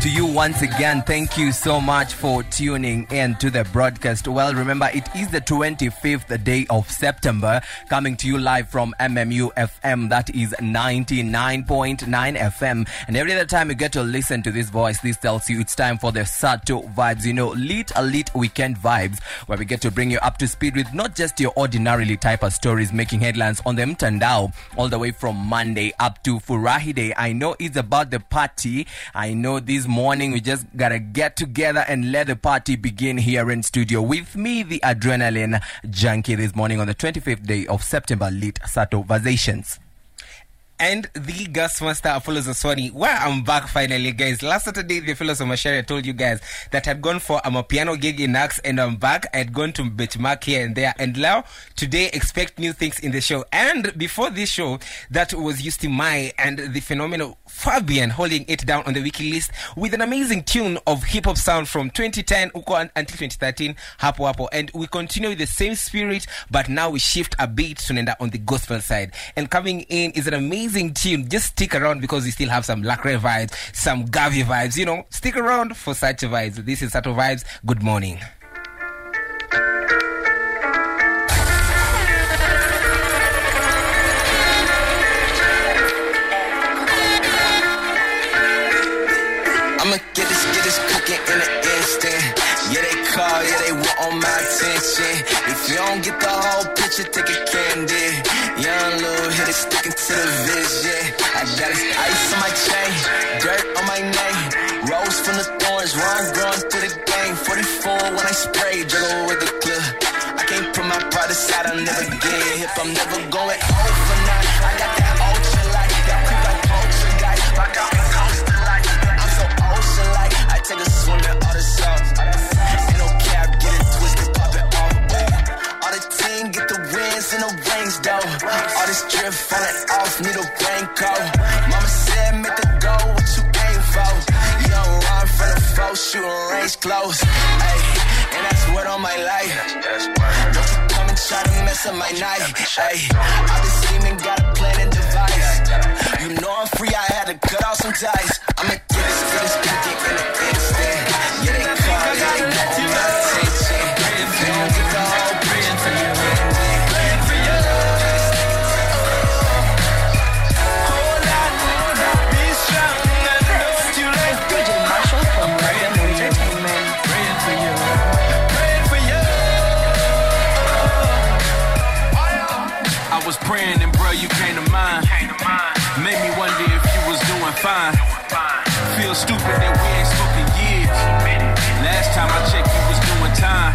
To you once again, thank you so much for tuning in to the broadcast. Well, remember, it is the 25th day of September, coming to you live from MMU-FM, that is 99.9 FM. And every other time you get to listen to this voice, this tells you it's time for the Sato vibes, you know, lit weekend vibes, where we get to bring you up to speed with not just your ordinarily type of stories making headlines on the Mtandao, all the way from Monday up to Furahi Day. I know it's about the party. I know this morning we just gotta get together and let the party begin here in studio with me, the adrenaline junkie, this morning on the 25th day of September. Lit Sato Versations. And the guest master Apollos Zaswani. Well, I'm back finally, guys. Last Saturday, the fellows of Macharia told you guys that I'd gone for a piano gig in Axe, and I'm back. I'd gone to benchmark here and there. And now, today, expect new things in the show. And before this show, that was Yusti Mai and the phenomenal Fabian holding it down on the wiki list with an amazing tune of hip-hop sound from 2010 until 2013. Hapo Hapo. And we continue with the same spirit, but now we shift a bit to on the gospel side. And coming in is an amazing tune. Just stick around because we still have some Lacrae vibes, some Gavi vibes, you know. Stick around for such vibes. This is Sato Vibes. Good morning. I'ma get this cooking in an instant. Yeah, they call, yeah, they want on my attention. If you don't get the whole picture, take a candy. Young little hitter sticking to the vision. I got his ice on my chain, dirt on my name. Rose from the thorns, run growing through the game. 44 when I spray, juggle with the clip. I can't put my pride aside, I'll never get hip. I'm never going overnight. I got that ultra light, that whip like ultra guys. I got the coaster light, I'm so ocean light. I take a swim in all the sauce. Ain't no cap, get it twisted, pop it all the way. All the team. get the wins and the rings, though. All this drip falling off, need a raincoat. Mama said, make the goal what you aim for. You don't run for the foe, shoot a range close. Ay, and that's what on my life. Don't you come and try to mess up my night. Ay, all this scheming got a plan and device. You know I'm free, I had to cut off some ties. I'ma get this cookie in the instant. Yeah, they call, yeah, they go on my attention. They don't get the whole bridge until you win. Praying for your love. Hold on, hold on, be strong. I know what you like. DJ Marshall from Reagan Entertainment. Praying for you. Praying for you. I was praying and bro, you came to mind. Made me wonder if you was doing fine. Feel stupid that we ain't spoken years. Last time I checked, you was doing time.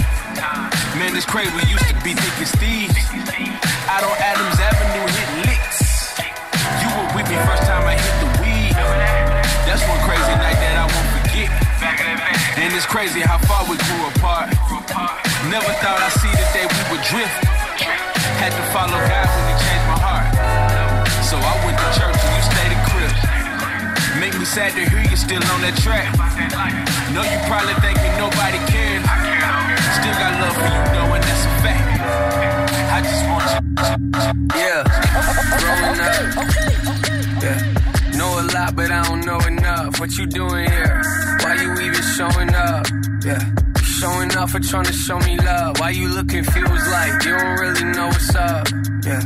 Man, it's crazy, we used to be thick as thieves. Out on Adams Avenue hitting licks. You were with me first time I hit the weed. That's one crazy night that I won't forget. And it's crazy how far we grew apart. Never thought I'd see the day we would drift. Had to follow God when He changed my heart. So I went to church and you stayed at crib. Make me sad to hear you still on that track. Know you probably thinking nobody cares. Still got love for you though, and that's a fact. I just want you. Yeah, growing up. Yeah, know a lot but I don't know enough. What you doing here? Why you even showing up? Yeah. Showing off or trying to show me love. Why you look confused like you don't really know what's up? Yeah.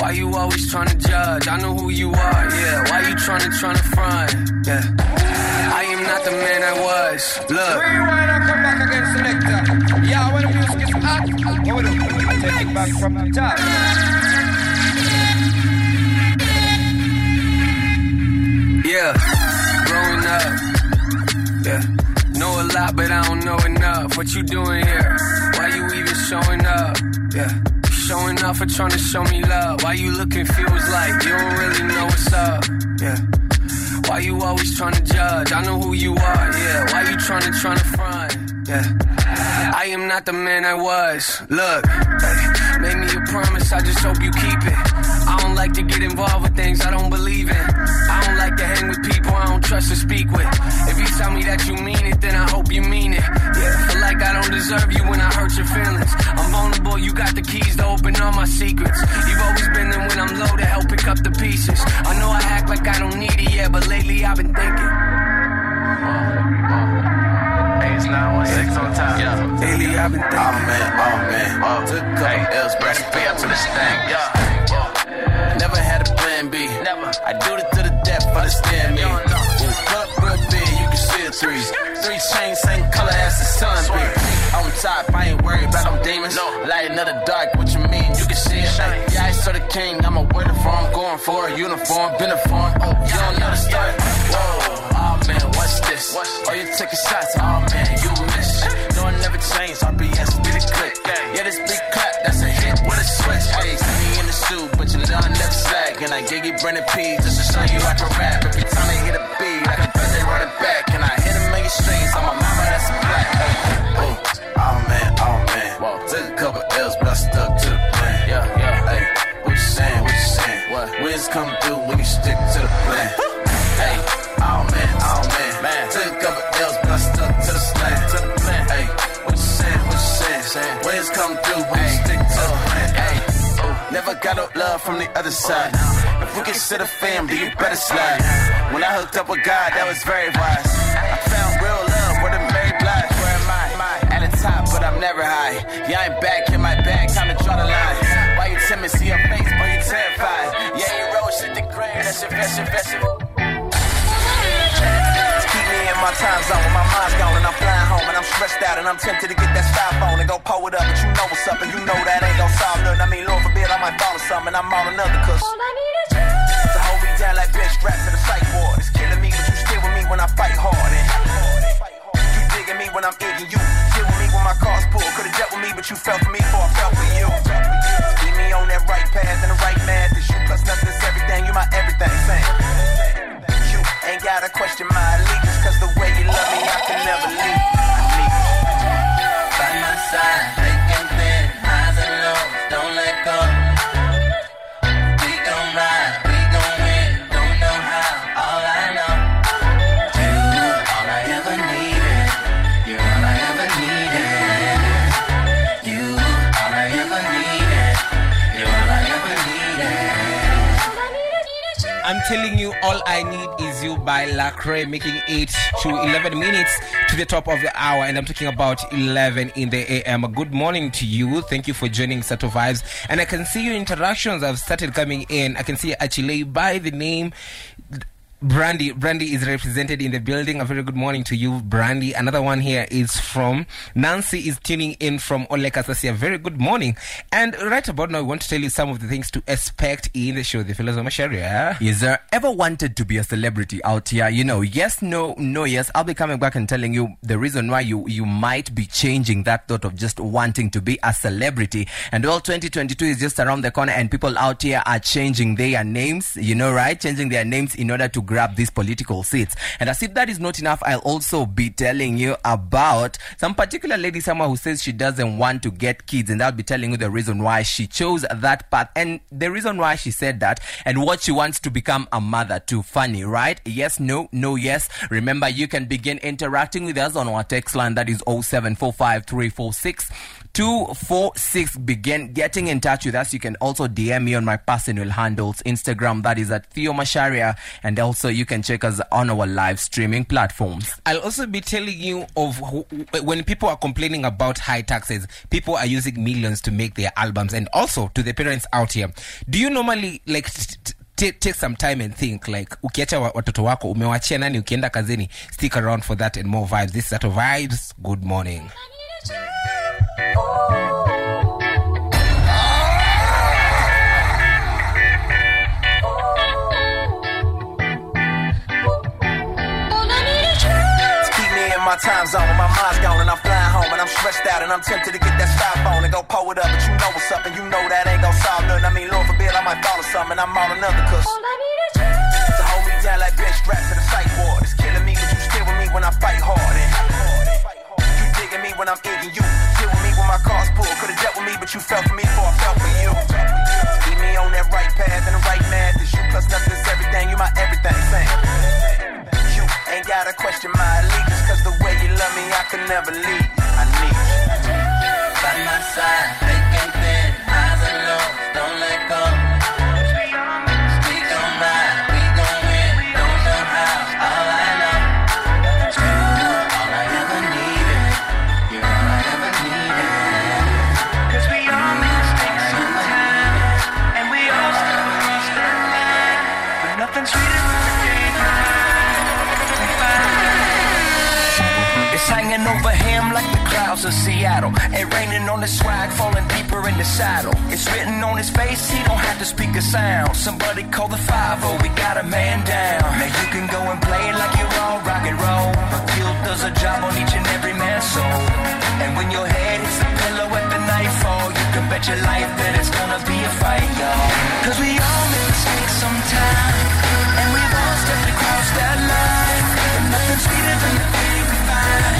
Why you always trying to judge? I know who you are, yeah. Why you trying to front? Yeah. I am not the man I was. Look. Rewind and come back again, selector. Yeah, when the music is hot, hold up. I take it back from the top. Yeah. Growing up. Yeah. Know a lot, but I don't know enough. What you doing here? Why you even showing up? Yeah. Showing off or trying to show me love. Why you look confused like you don't really know what's up? Yeah. Why you always trying to judge? I know who you are, yeah. Why you trying to front? Yeah. I am not the man I was. Look, hey, made me a promise, I just hope you keep it. I don't like to get involved with things I don't believe in. I don't like to hang with people I don't trust to speak with. If you tell me that you mean it, then I hope you mean it. Yeah, feel like I don't deserve you when I hurt your feelings. I'm vulnerable, you got the keys to open all my secrets. You've always been there when I'm low to help pick up the pieces. I know I act like I don't need it, yeah, but lately I've been thinking. It's 916 on time. Yeah. Daily, I've been thinking. Oh man. Took a couple L's, but I fell to this thing. Yeah. Never had a plan B. Never. I do it to the death, understand me. Cut up real big, you can see the threes. Three chains, same color as the sun. I'm top, I ain't worried about them demons. No. Light another dark, what you mean? You can see it. Like, yeah, I saw the king, I'm a word for him. Going for a uniform, been a form. Oh, you don't know the start. Whoa. Man, what's this? Are you taking shots? Oh man, you miss. No, I never changed. RBS be the click. Yeah, this big clap, that's a hit with a switch. Hey, see me in the suit, but you know I never slack. And I gave you Brendan P just to show you I can rap. Every time I hit a beat, I can bend it right back. And I hit him making strings on my mama, that's a black. Hey, oh man. Took a couple L's, but I stuck to the plan. Yeah. Hey, what you saying? What? Wins come through when you stick to the plan. Hey. Oh man. Took a couple L's, but I stuck to the slant. Hey, what you saying? Waves come through, we stick to the plan. Hey, never got no love from the other side. If we consider family, you better slide. When I hooked up with God, that was very wise. I found real love, where the Mary Blige. Where am I? At the top, but I'm never high. Yeah, I ain't back in my bag, time to draw the line. Why you timid? See your face, boy, you terrified. Yeah, you roll shit to grave, that's your. My time's on when my mind's gone and I'm flying home and I'm stressed out and I'm tempted to get that styrofoam and go pull it up, but you know what's up and you know that ain't gonna solve nothing. I mean, Lord forbid I might fall or something and I'm on another cuz. All I need is you to hold me down like bitch strapped to the psych ward. It's killing me, but you still with me when I fight hard. And you digging me when I'm eating you. Deal with me when my car's pulled. Could've dealt with me, but you fell for me before I fell for you. Keep me on that right path and the right man. This you plus nothing's everything. You my everything. Same. Ain't gotta question my allegiance, cause the way you love me, I can never leave. By my side, making thin highs and lows. I'm telling you, all I need is you by Lacrae, making it to 11 minutes to the top of the hour. And I'm talking about 11 in the AM. Good morning to you. Thank you for joining Sato Vibes. And I can see your interactions have started coming in. I can see actually by the name... Brandy is represented in the building. A very good morning to you, Brandy. Another one here is from Nancy, is tuning in from Ole Kasasi. A very good morning. And right about now, I want to tell you some of the things to expect in the show. The Theo Macharia. Is there ever wanted to be a celebrity out here? You know, yes, no, yes. I'll be coming back and telling you the reason why you might be changing that thought of just wanting to be a celebrity. And well, 2022 is just around the corner, and people out here are changing their names, you know, right? Changing their names in order to grab these political seats. And as if that is not enough, I'll also be telling you about some particular lady somewhere who says she doesn't want to get kids, and I'll be telling you the reason why she chose that path and the reason why she said that, and what she wants to become a mother to. Funny, right? Yes, no, yes. Remember, you can begin interacting with us on our text line, that is 0745346 246. Begin getting in touch with us. You can also DM me on my personal handles, Instagram, that is at Theo Macharia, and also you can check us on our live streaming platforms. I'll also be telling you of when people are complaining about high taxes, people are using millions to make their albums. And also to the parents out here, do you normally like take some time and think like ukiacha watoto wako umewachia nani ukienda kazini? Stick around for that and more vibes. This is Sato Vibes. Good morning. My time zone, my mind's gone and I'm flying home, and I'm stressed out and I'm tempted to get that styrofoam and go pull it up, but you know what's up, and you know that ain't gonna solve nothing. I mean, Lord forbid I might fall or something, I'm all another cuss. All I need is to hold me down like bitch strapped to the sidewalk. It's killing me, but you still with me when I fight hard. And you digging me when I'm eating you. Deal with me when my car's pulled. Could've dealt with me, but you fell for me before I fell for you. Keep me on that right path and the right math. It's you plus nothing's everything. You my everything, same. You ain't gotta question my allegiance. The way you love me, I can never leave. I need you by my side, thick and thin, highs and lows, don't let go. Speak on mine, we gon' win, don't know how. All I know, you, all I ever needed, you're all I ever needed. 'Cause we all mistakes sometimes, and we all still cross the line, but nothing's sweeter than the daylight. Hanging over him like the clouds of Seattle. It raining on his swag, falling deeper in the saddle. It's written on his face, he don't have to speak a sound. Somebody call the 5-0, we got a man down. Now you can go and play like you're all rock and roll, but guilt does a job on each and every man's soul. And when your head hits the pillow at the nightfall, you can bet your life that it's gonna be a fight, y'all. 'Cause we all make mistakes sometimes, and we've all stepped across that line, and nothing's sweeter than the day we find.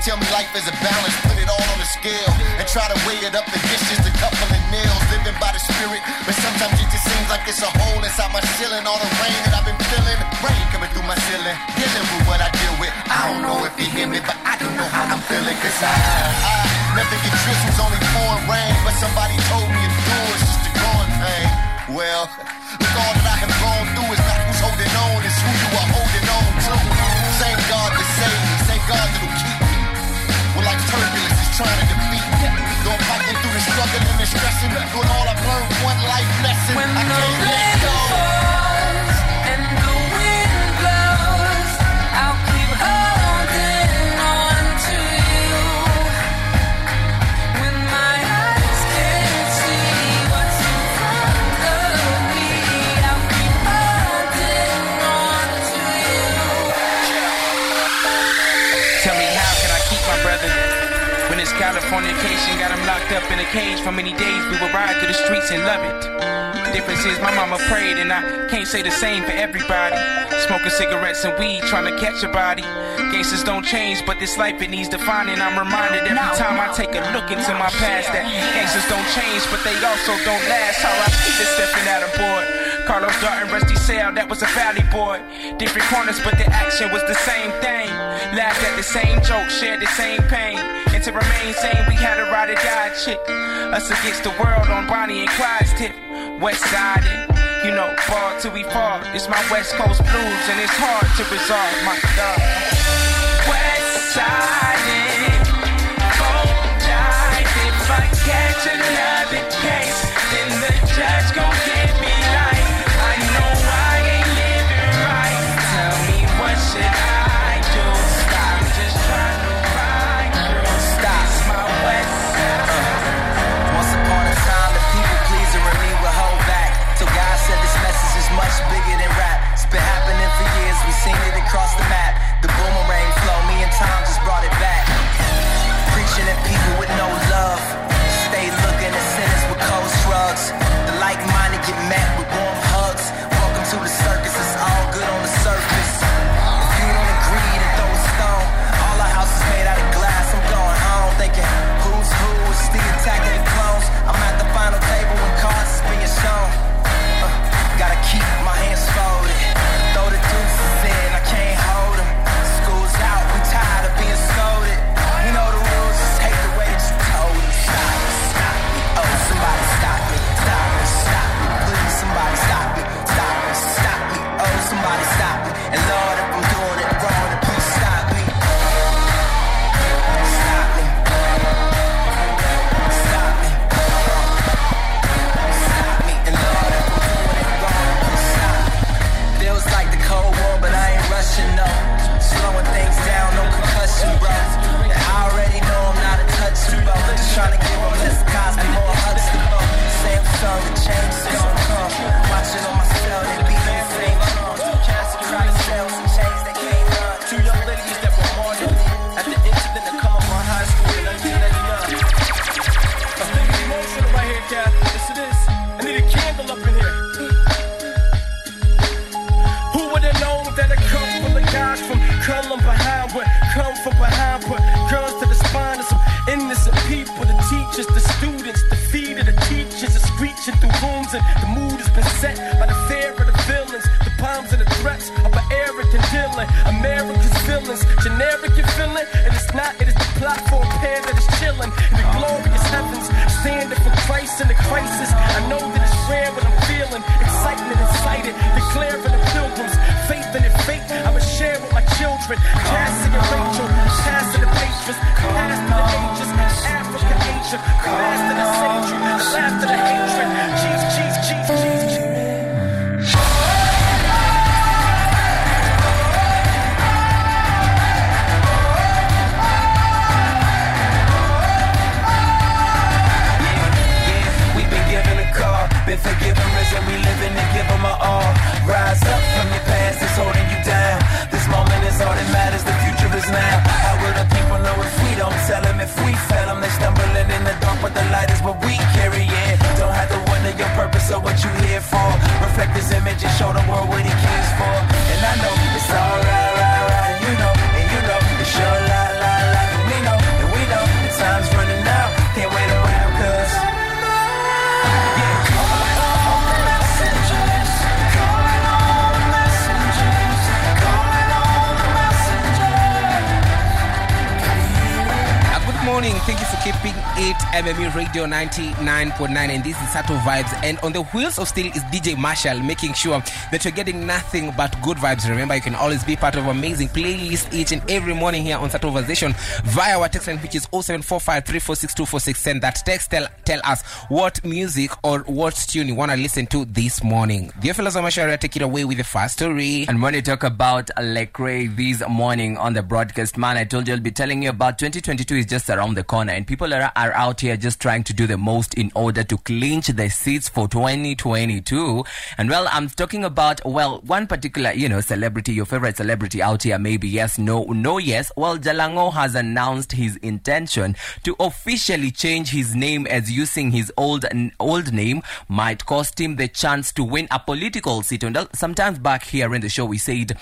Tell me life is a balance, put it all on the scale and try to weigh it up against just a couple of nails. Living by the spirit, but sometimes it just seems like it's a hole inside my ceiling. All the rain that I've been feeling, rain coming through my ceiling, dealing with what I deal with. I don't know if you hear me, but I don't know how I'm feeling. 'Cause I never get drizzles, only pouring rain, but somebody told me it's yours, just a growing pain. Well, look, all that I have gone through is not who's holding on, it's who you are holding on to. Same God that saved me, same God that'll keep me. Like turbulence is trying to defeat me. Going fighting through the struggle and the stress, and doing all I've learned, one life lesson. When I can't let go. Falls and the wind blows, I'll keep holding on to you. When my eyes can't see what's in front of me, I'll keep holding on to you. Tell me how can I keep my brother? When it's kind of fornication got him locked up in a cage. For many days we would ride through the streets and love it. The difference is my mama prayed, and I can't say the same for everybody. Smoking cigarettes and weed, trying to catch a body. Gangsters don't change, but this life it needs defining. I'm reminded every time I take a look into my past that gangsters don't change, but they also don't last. How I see this stepping out of board. Carlos Darton, Rusty Sale, that was a valley boy. Different corners, but the action was the same thing. Laughed at the same joke, shared the same pain. And to remain sane, we had a ride or die chick. Us against the world on Bonnie and Clyde's tip. West Side, you know, ball till we fall. It's my West Coast blues, and it's hard to resolve, my dog. West Side, don't die. If I catch another case, then the judge gon' give me life. Should I do? Stop, just trying to find girl. Stop, my West Side. Once upon a time, the people pleaser and me would hold back. So God said this message is much bigger than rap. It's been happening for years, we've seen it across the map. The boomerang flow, me and time just brought it back. Preaching at people with no love. Stay looking at sinners with cold shrugs. The like-minded get met with warm hugs. Welcome to the circus, it's all good on the surface. Made out of glass, I'm going home thinking who's who, it's the attack of the clones. I'm at the final table when cards is being shown. Gotta keep my hands folded. Throw the deuces in, I can't hold them. School's out, we tired of being scolded. You know the rules, just take the way that you told me. Stop me, oh somebody stop me, please somebody stop me, oh somebody stop me. And Lord, if I'm doing it wrong, please stop me. No, slowing things down, no concussion, bro. And I already know I'm not a touch, bro. Just trying to give them less Cosby, more hugs to go. Same song, the change is gonna come. Watching on my cell, they be in the same songs. Cats are trying to sell some chains that can't run. Two young ladies that were morning at the incident that come up on high school in 1999. I'm thinking emotional right here, Cat. Yes, it is. I need a candle up in here. Guys from Cullen behind would come from behind, put girls to the spine of some innocent people. The teachers, the students, the feet of the teachers are screeching through rooms, and the mood has been set by the fear of the villains, the bombs and the threats of an Eric and Dylan. America's villains, generic and villain, and it's not, it is the plot for a pair that is chilling in the glorious heavens, standing for Christ in the crisis. I know that it's rare, but I'm feeling excitement, incited, declaring the pilgrims, faith in the fate. I'm a share with my children, Cassie and Rachel, passing the patrons, past the ages, Africa, Asia, past the century, after the hatred, cheese, cheese, cheese, cheese, cheese. Been forgiven, risen, we living to give them our all. Rise up from your past that's holding you down. This moment is all that matters, the future is now. How will the people know if we don't tell them? If we fail them, they stumbling in the dark, but the light is what we carry in. Don't have to wonder your purpose or what you here for. Reflect this image and show the world what he cares for. And I know it's all right, and you know, it's your life. And we know, the time's running out, can't wait around, cause... Good morning. Thank you for keeping it MMU Radio 99.9, and this is Sato Vibes, and on the wheels of steel is DJ Marshall, making sure that you're getting nothing but good vibes. Remember, you can always be part of amazing playlist each and every morning here on Sato Versation via our text line, which is 0745346246. Send that text, tell us what music or what tune you want to listen to this morning. Dear fellows, I'm Macharia, take it away with the first story. And when we talk about Lacrae this morning on the broadcast, man, I told you I'll be telling you about 2022 is just around the the corner, and people are out here just trying to do the most in order to clinch their seats for 2022. And well, I'm talking about, well, one particular, you know, celebrity, your favorite celebrity out here, maybe yes, no, yes. Well, Jalang'o has announced his intention to officially change his name, as using his old name might cost him the chance to win a political seat. And sometimes back here in the show, we said,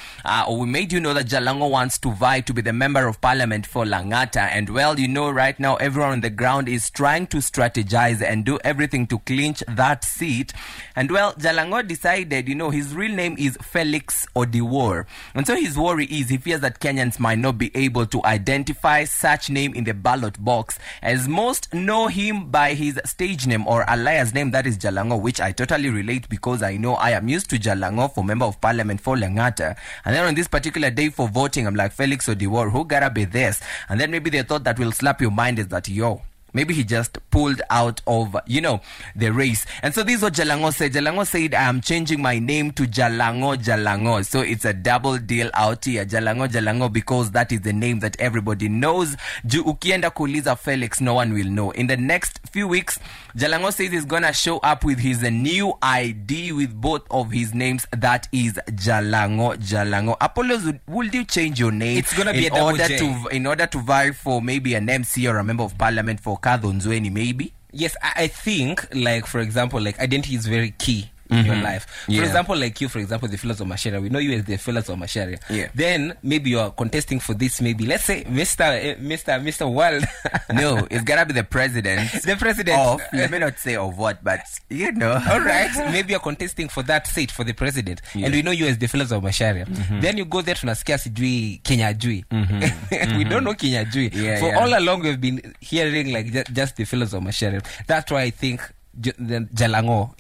or we made you know that Jalang'o wants to vie to be the member of parliament for Langata. And well, you know, right now, everyone on the ground is trying to strategize and do everything to clinch that seat. And well, Jalang'o decided, you know, his real name is Felix Odiwar. And so his worry is he fears that Kenyans might not be able to identify such name in the ballot box, as most know him by his stage name or alias name, that is Jalang'o, which I totally relate because I know I am used to Jalang'o for member of parliament for Langata. And then on this particular day for voting, I'm like, Felix Odiwar, who gotta be this? And then maybe the thought that will slap your mind is that, yo, maybe he just pulled out of, you know, the race. And so this is what Jalang'o said. Jalang'o said, I am changing my name to Jalang'o. So it's a double deal out here. Jalang'o, because that is the name that everybody knows. Ukienda kuuliza Felix, no one will know. In the next few weeks, Jalang'o says he's going to show up with his new ID with both of his names. That is Jalang'o. Apollos, would you change your name? It's going to be a double J. In order to vie for maybe an MC or a member of parliament for Kadhonzweni, maybe? Yes, I think, like, for example, like, identity is very key in your life. For example, like you, for example, the Felix Macharia. We know you as the Felix Macharia. Yeah. Then maybe you are contesting for this. Maybe let's say Mr. World. No, it's gonna be the president. The president of. Let me not say of what, but you know. All right. Maybe you're contesting for that seat for the president, and we know you as the Felix Macharia. Then you go there to tunasikia sijui Kenya jui. We don't know Kenya jui. Yeah, for all along we've been hearing like just the Felix Macharia. That's why I think Jalang'o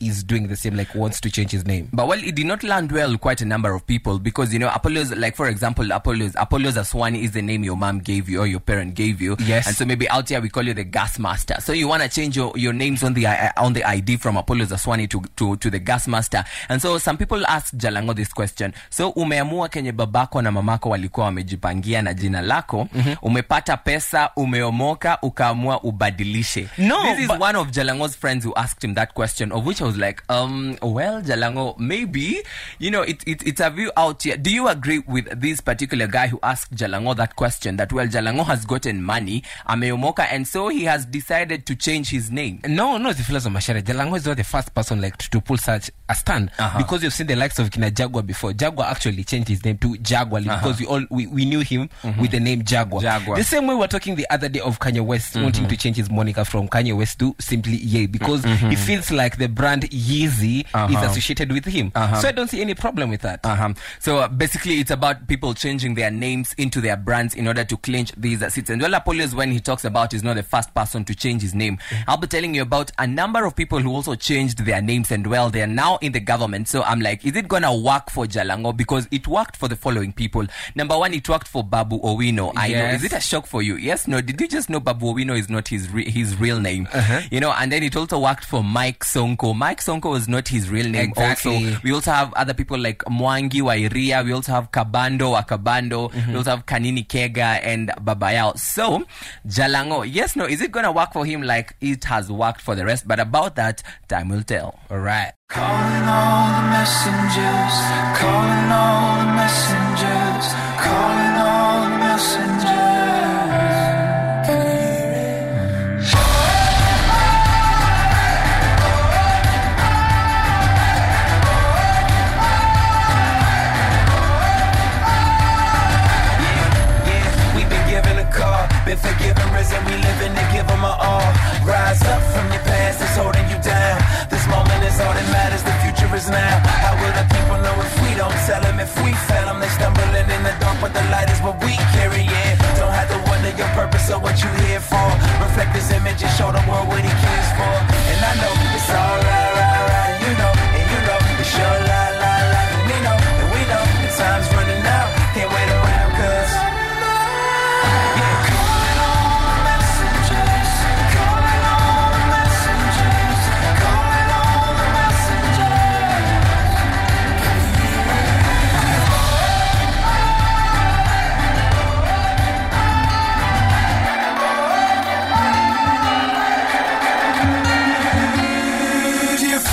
is doing the same, like wants to change his name. But well, it did not land well quite a number of people because, you know, Apollos, like for example, Apollos Zaswani is the name your mom gave you or your parent gave you. Yes. And so maybe out here we call you the gas master. So you want to change your names on the ID from Apollos Zaswani to the gas master. And so some people ask Jalang'o this question. So umeamua kenye babako na mamako walikuwa wamejipangia na jina lako, umepata pesa, umeomoka, ukaamua ubadilishe. No. This is one of Jalang'o's friends who asked him that question, of which I was like, well, Jalang'o, maybe, you know, it's a view out here. Do you agree with this particular guy who asked Jalang'o that question, that, well, Jalang'o has gotten money, ameomoka, and so he has decided to change his name? No, the Felix Macharia. Jalang'o is not the first person, like, to pull such a stand, because you've seen the likes of Kina Jagwa before. Jagwa actually changed his name to Jagwa, because we knew him with the name Jagwa. The same way we were talking the other day of Kanye West wanting to change his moniker from Kanye West to simply Ye, because it feels like the brand Yeezy is associated with him. So I don't see any problem with that. So basically it's about people changing their names into their brands in order to clinch these seats. And well, Apollos, when he talks about, is not the first person to change his name. I'll be telling you about a number of people who also changed their names, and well, they're now in the government. So I'm like, is it gonna work for Jalang'o? Because it worked for the following people. Number one, it worked for Babu Owino. I know. Is it a shock for you? Yes, no. Did you just know Babu Owino is not his real name? You know, and then it also worked for Mike Sonko. Mike Sonko was not his real name. Exactly. Also, we also have other people like Mwangi Wairia. We also have Kabando. We also have Kanini Kega and Babayao. So, Jalang'o, yes, no, is it going to work for him like it has worked for the rest? But about that, time will tell. All right. Calling all the messengers. Calling all the messengers. Calling all the messengers. Been forgiven, risen, we living to give them our all. Rise up from your past that's holding you down. This moment is all that matters, the future is now. How will the people know if we don't tell them? If we fail them, they stumbling in the dark with the light.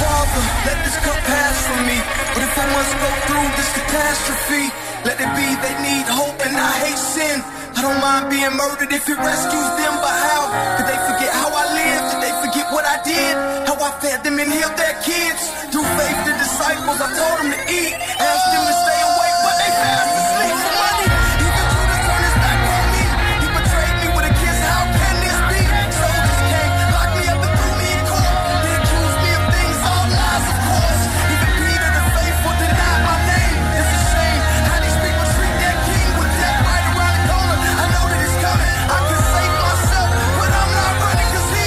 problem. Let this cup pass from me. But if I must go through this catastrophe, let it be they need hope and I hate sin. I don't mind being murdered if it rescues them. But how did they forget how I lived? Did they forget what I did? How I fed them and healed their kids? Through faith, the disciples, I told them to eat. Asked them to stay awake, but they fast asleep. Somebody, even Judas turned his back on me. He betrayed me with a kiss. How can this be? Soldiers came, locked me up and threw me in court. They accused me of things, all lies, of course. Even Peter the faithful denied my name. It's a shame how these people treat their king with death right around the corner. I know that it's coming. I can save myself, but I'm not running because he.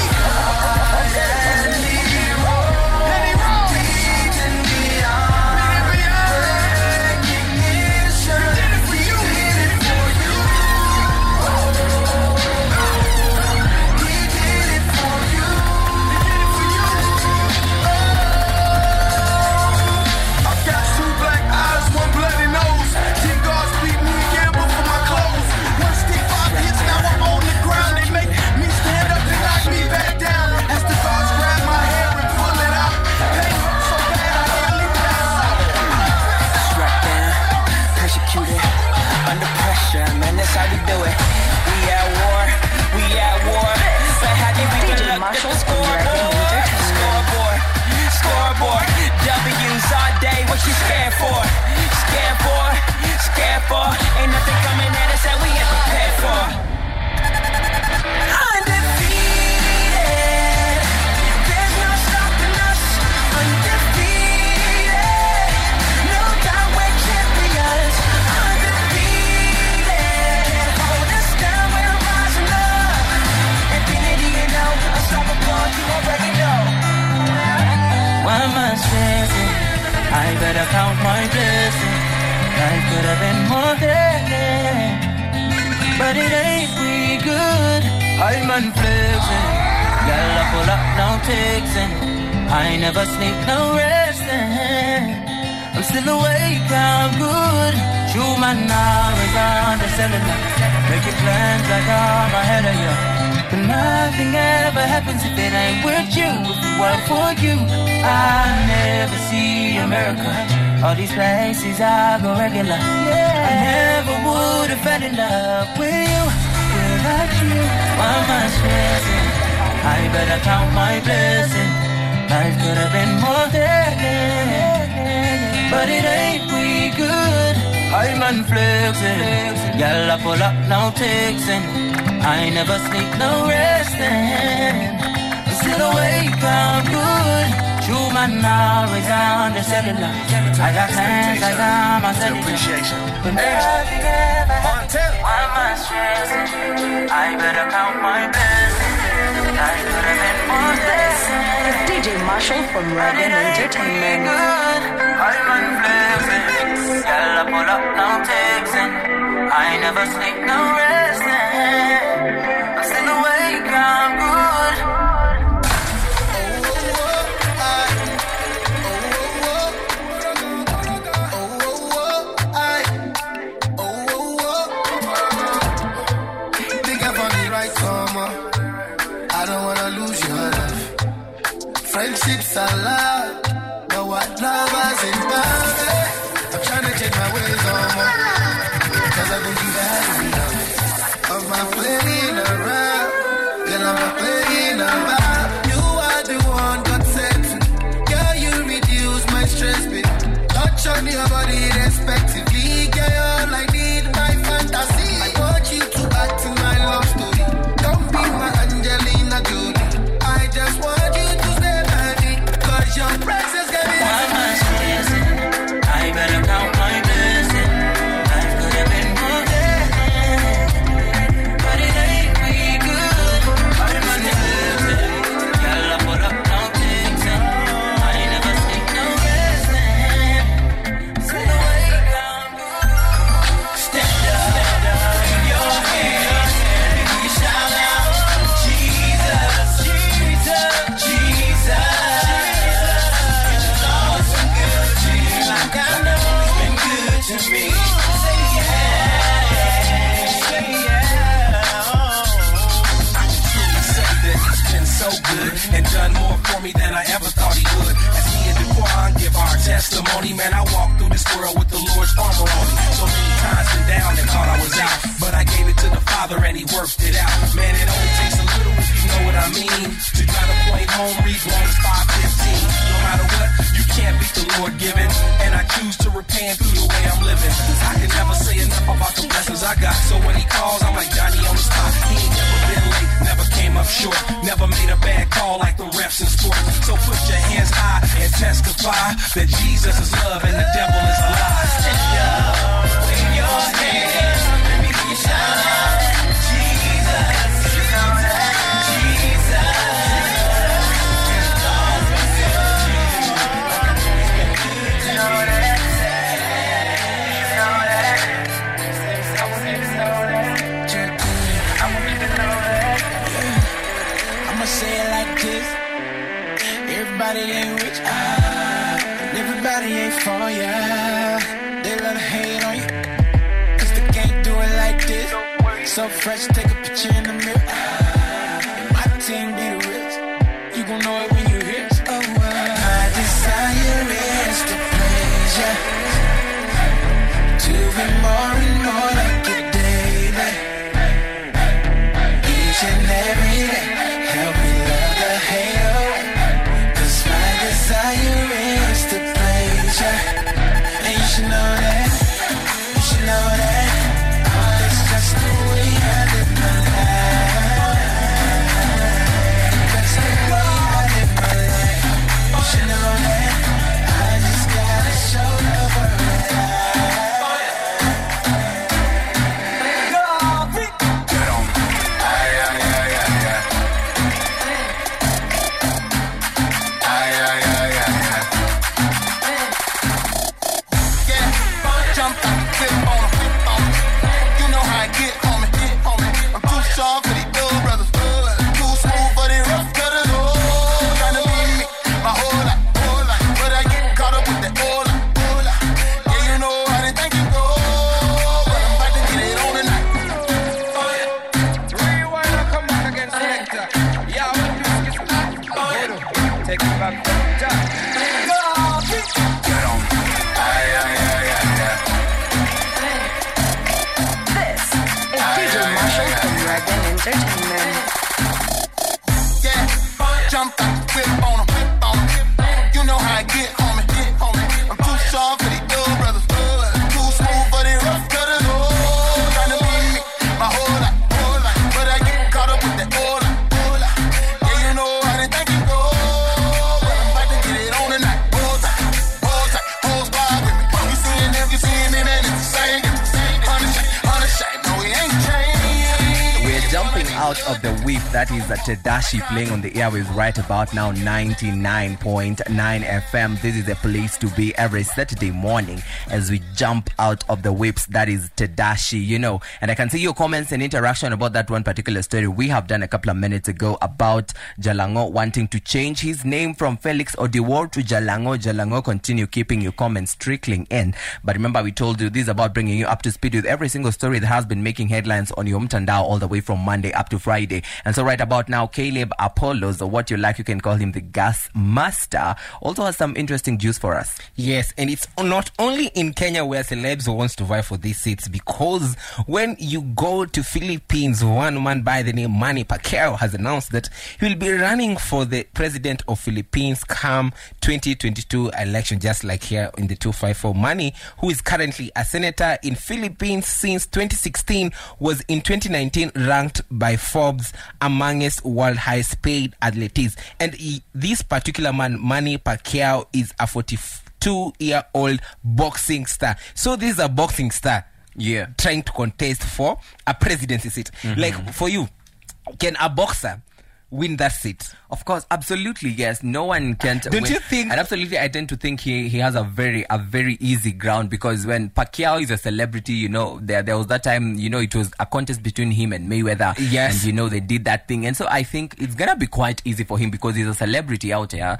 DJ Marshall from Reagan Entertainment. I pull up no texting. I never sleep no resting. I'm still awake, I'm good. Friendships are loud, but what love has in love. I'm trying to change my ways on more, cause I think you've had enough of my playing around, and I'm not playing around. You are the one God sent me, girl, you reduce my stress, baby. Touch on your body respectively, girl, I need my fantasy. I want you to act in my love story, don't be my Angelina Jolie. I just want you to your presence gave me one much reason. I better count my blessing. Life could have been more than, but it ain't really good. I'm on the blessing. Y'all I put up no things and I never sleep no blessing. So the way I'm good. Stand up, wave your hands, you shout out, Jesus, Jesus, Jesus. To me, say yeah, say yeah. Oh. Said that it's been so good and done more for for me than I ever thought he would. As he and Daquan give our testimony, man, I walked through this world with the Lord's armor on me. So many times been down and thought I was out, but I gave it to the Father and he worked it out. Man, it only takes a little if you know what I mean. To try to point home, read Romans 5:15. No matter what, you can't beat the Lord giving, and I choose to repay him through the way I'm living. I can never say enough about the blessings I got, so when he calls, I'm like Johnny on the spot. He ain't never been late, never came up short, never made a bad call like the refs in sports. So put your hands high and testify that Jesus is love and the devil is a lie. Wave your hands, let me see you shine. Everybody ain't rich, and everybody ain't for ya. They love to hate on you, cause they can't do it like this. So fresh, take a picture in the mirror, and my team be the rich. You gon' know it when you hear it. Oh, my desire is to please ya, to be more and more like a daily. Each and every day, help me love the hate. Of the Whip, that is Tadashi playing on the airwaves right about now, 99.9 FM. This is a place to be every Saturday morning as we jump out of the Whips. That is Tadashi, you know. And I can see your comments and interaction about that one particular story we have done a couple of minutes ago about Jalang'o wanting to change his name from Felix Odiwar to Jalang'o. Jalang'o, continue keeping your comments trickling in. But remember, we told you this is about bringing you up to speed with every single story that has been making headlines on your Mtandao all the way from Monday up to Friday. And so right about now, Caleb Apollos, or what you like, you can call him the Gas Master, also has some interesting juice for us. Yes, and it's not only in Kenya where celebs wants to vie for these seats, because when you go to Philippines, one man by the name Manny Pacquiao has announced that he will be running for the president of Philippines come 2022 election, just like here in the 254. Manny, who is currently a senator in Philippines since 2016, was in 2019 ranked by Forbes amongst world highest paid athletes, and this particular man, Manny Pacquiao, is a 42-year-old boxing star. So this is a boxing star, yeah, trying to contest for a presidency seat. Mm-hmm. Like, for you, can a boxer win that seat? Of course, absolutely, yes. No one can. Don't win. You think? And absolutely, I tend to think he has a very easy ground, because when Pacquiao is a celebrity, you know, there was that time, you know, it was a contest between him and Mayweather. Yes. And, you know, they did that thing. And so I think it's going to be quite easy for him because he's a celebrity out here.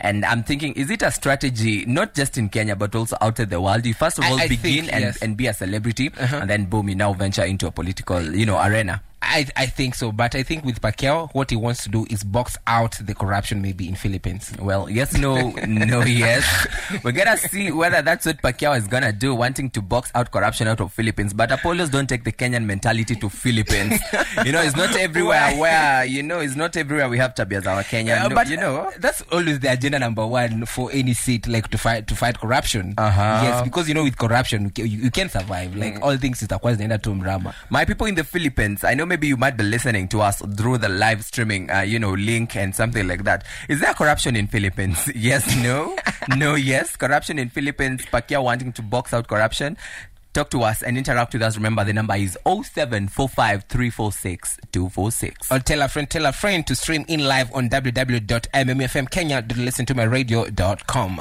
And I'm thinking, is it a strategy, not just in Kenya, but also outside the world? You first of all begin and be a celebrity, and then boom, you now venture into a political, you know, arena. I think so, but I think with Pacquiao, what he wants to do is box out the corruption maybe in Philippines. Well, yes, no, no, yes. We're going to see whether that's what Pacquiao is going to do, wanting to box out corruption out of Philippines. But Apollos don't take the Kenyan mentality to Philippines. You know, it's not everywhere where, you know, it's not everywhere we have tabias our Kenyan. No, but, you know, that's always the agenda number one for any seat, like to fight corruption. Uh-huh. Yes, because, you know, with corruption, you can't survive. Like, all things is acquired in Atomrama. My people in the Philippines, I know maybe you might be listening to us through the live streaming, you know, link and something like that. Is there corruption in Philippines? Yes, no. No, yes. Corruption in Philippines. Pacquiao wanting to box out corruption. Talk to us and interact with us. Remember, the number is 0745346246. Or tell a friend to stream in live on www.mmfmkenya. Listen to my radio.com.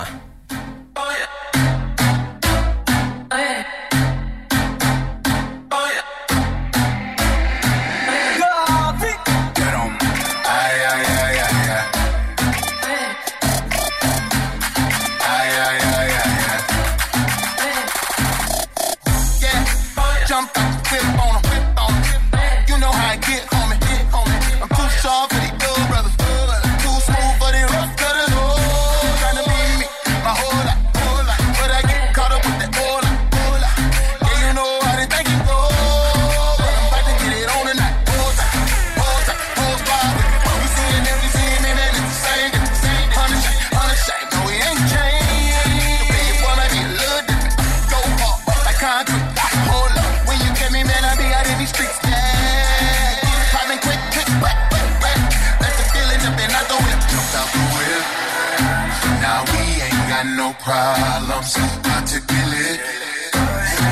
Problems, I took a lick.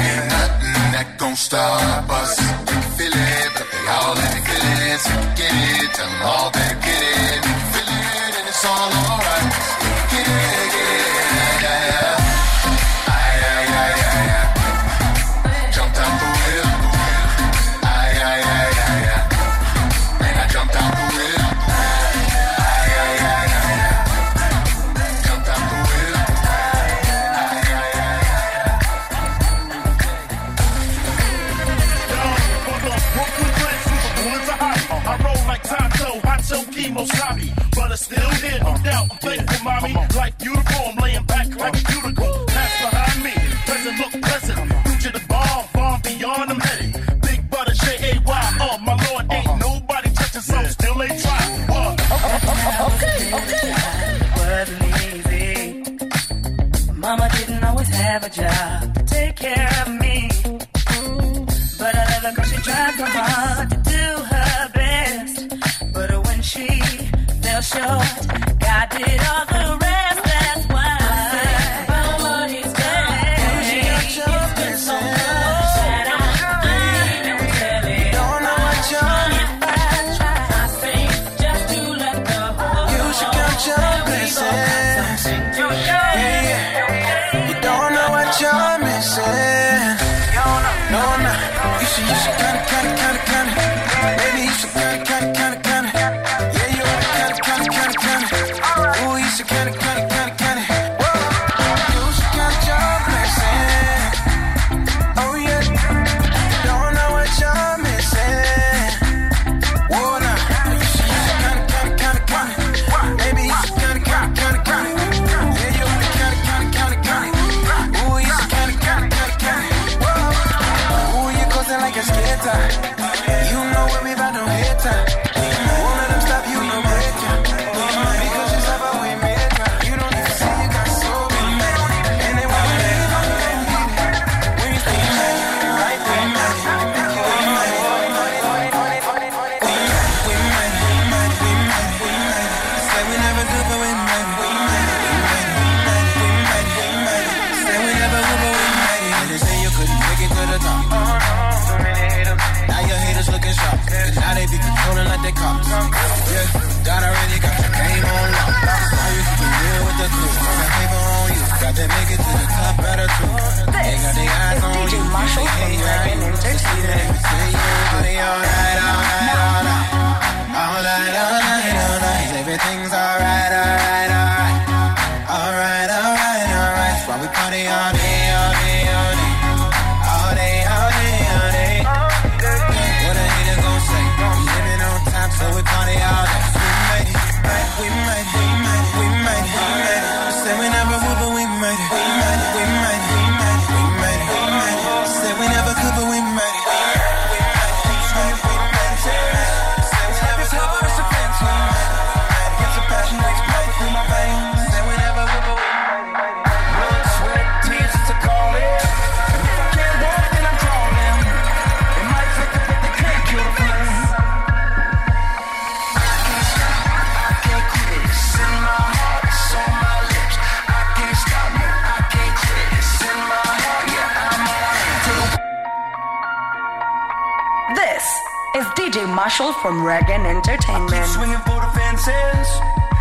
Ain't nothing that gon' stop us. We can feel it, but they all let it get it. So we can get it, tell them all that it get it. We can feel it, and it's all alright. We can get it, yeah, yeah. Wasabi, but I still here, no doubt. I'm playing for mommy, like beautiful. I'm laying back like a cuticle. That's behind me, present look pleasant. Future the bomb, bomb beyond. I'm headed. Big butter, J A Y. Oh my lord, ain't nobody touching, so still ain't trying. Okay. It wasn't easy. Mama didn't always have a job to take care of me, but I love her 'cause she tried so hard to do her best. But when she fell short, God did all the rest. That's why I love these days. It's been so long. What a hater gon' say. Marshall from Reagan Entertainment. I keep swinging for the fences.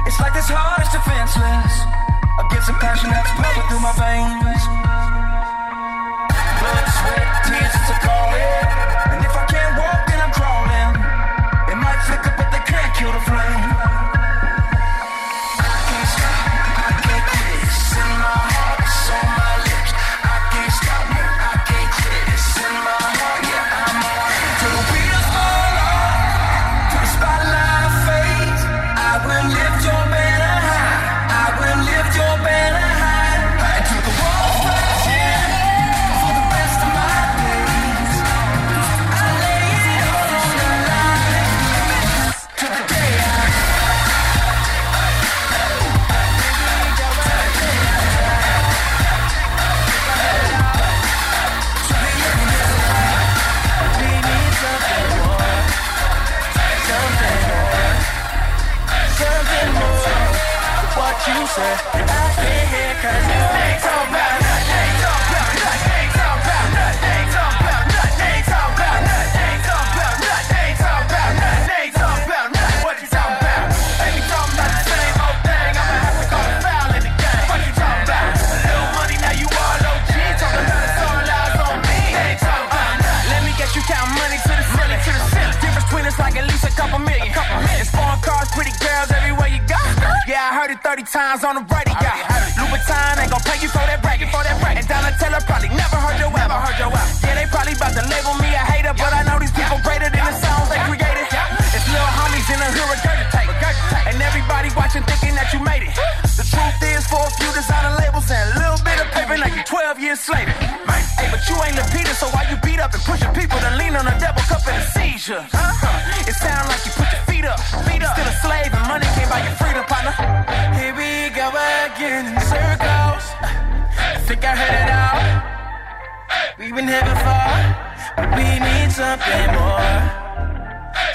It's like this heart is defenseless. I get some passion that's pumping through my veins. Blood, sweat, tears, it's a calling. And if I can't walk, then I'm crawling. It might flicker, but they can't kill the flame. I can't stop, I can't quit. It's in my heart, it's on my lips. I can't stop, no, I can't quit. It's in my heart, yeah, I'm on it. Till the wheels fall off, to the spotlight fades. I will lift your banner high. I will lift your banner high. High to the wall. You said that I stay here cause you ain't talking about nothing, ain't talking about nothing, ain't talking about nothing, ain't talking about nothing, ain't talking about nothing, ain't talking about nothing, ain't talking about nothing, ain't talking about nothing. What you talking about? Ain't you talking about the same old thing? I'ma have to call a foul in the game. What you talking about? A little money, now you all low G. Talking about the sunrise on me. Ain't talking about nothing. Let me guess you count money to the ceiling, to the ceiling. Difference between us like at least a couple million, foreign cars, pretty girls everywhere you go. Yeah, I heard it 30 times on the radio. Louboutin ain't gon' pay you for that bracket, for that bracket. And Donna Taylor probably never heard your album. Yeah, they probably about to label me a hater, but I know these people greater than the songs they created. It's little homies in the hood regurgitating, and everybody watching thinking that you made it. The truth is, for a few designer labels and a little bit of paper, like you 12 years later. Hey, but you ain't Lupita, so why you beat up and pushing people to lean on a double cup and a seizure? It sound like you put your feet up. Still a slave and money can't buy your freedom, partner. Here we go again in circles. I think I heard it all. We've been here before, but we need something more.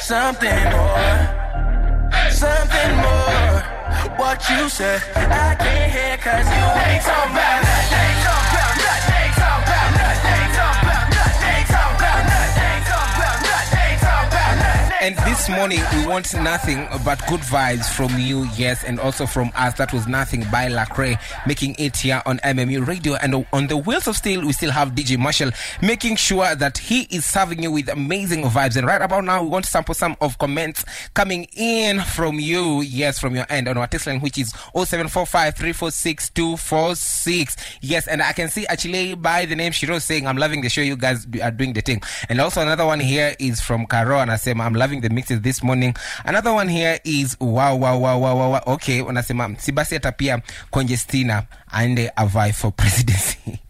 Something more. Something more. What you said, I can't hear cause you ain't talking about nothing. Ain't talking about nothing. Ain't talking about nothing. Ain't talking about nothing. Ain't talking about nothing. Ain't talking about nothing. Ain't talking about nothing. And this morning, we want nothing but good vibes from you, yes, and also from us. That was Nothing by Lacrae, making it here on MMU Radio. And on the wheels of steel, we still have DJ Marshall, making sure that he is serving you with amazing vibes. And right about now, we want to sample some of comments coming in from you, yes, from your end, on our text line, which is 0745 346 246. Yes, and I can see actually by the name Shiro saying, I'm loving the show, you guys are doing the thing. And also another one here is from Karo, and I say, I'm loving the mixes this morning. Another one here is wow. Okay, wanasema sibasi hata pia Conjestina aende avai for presidency.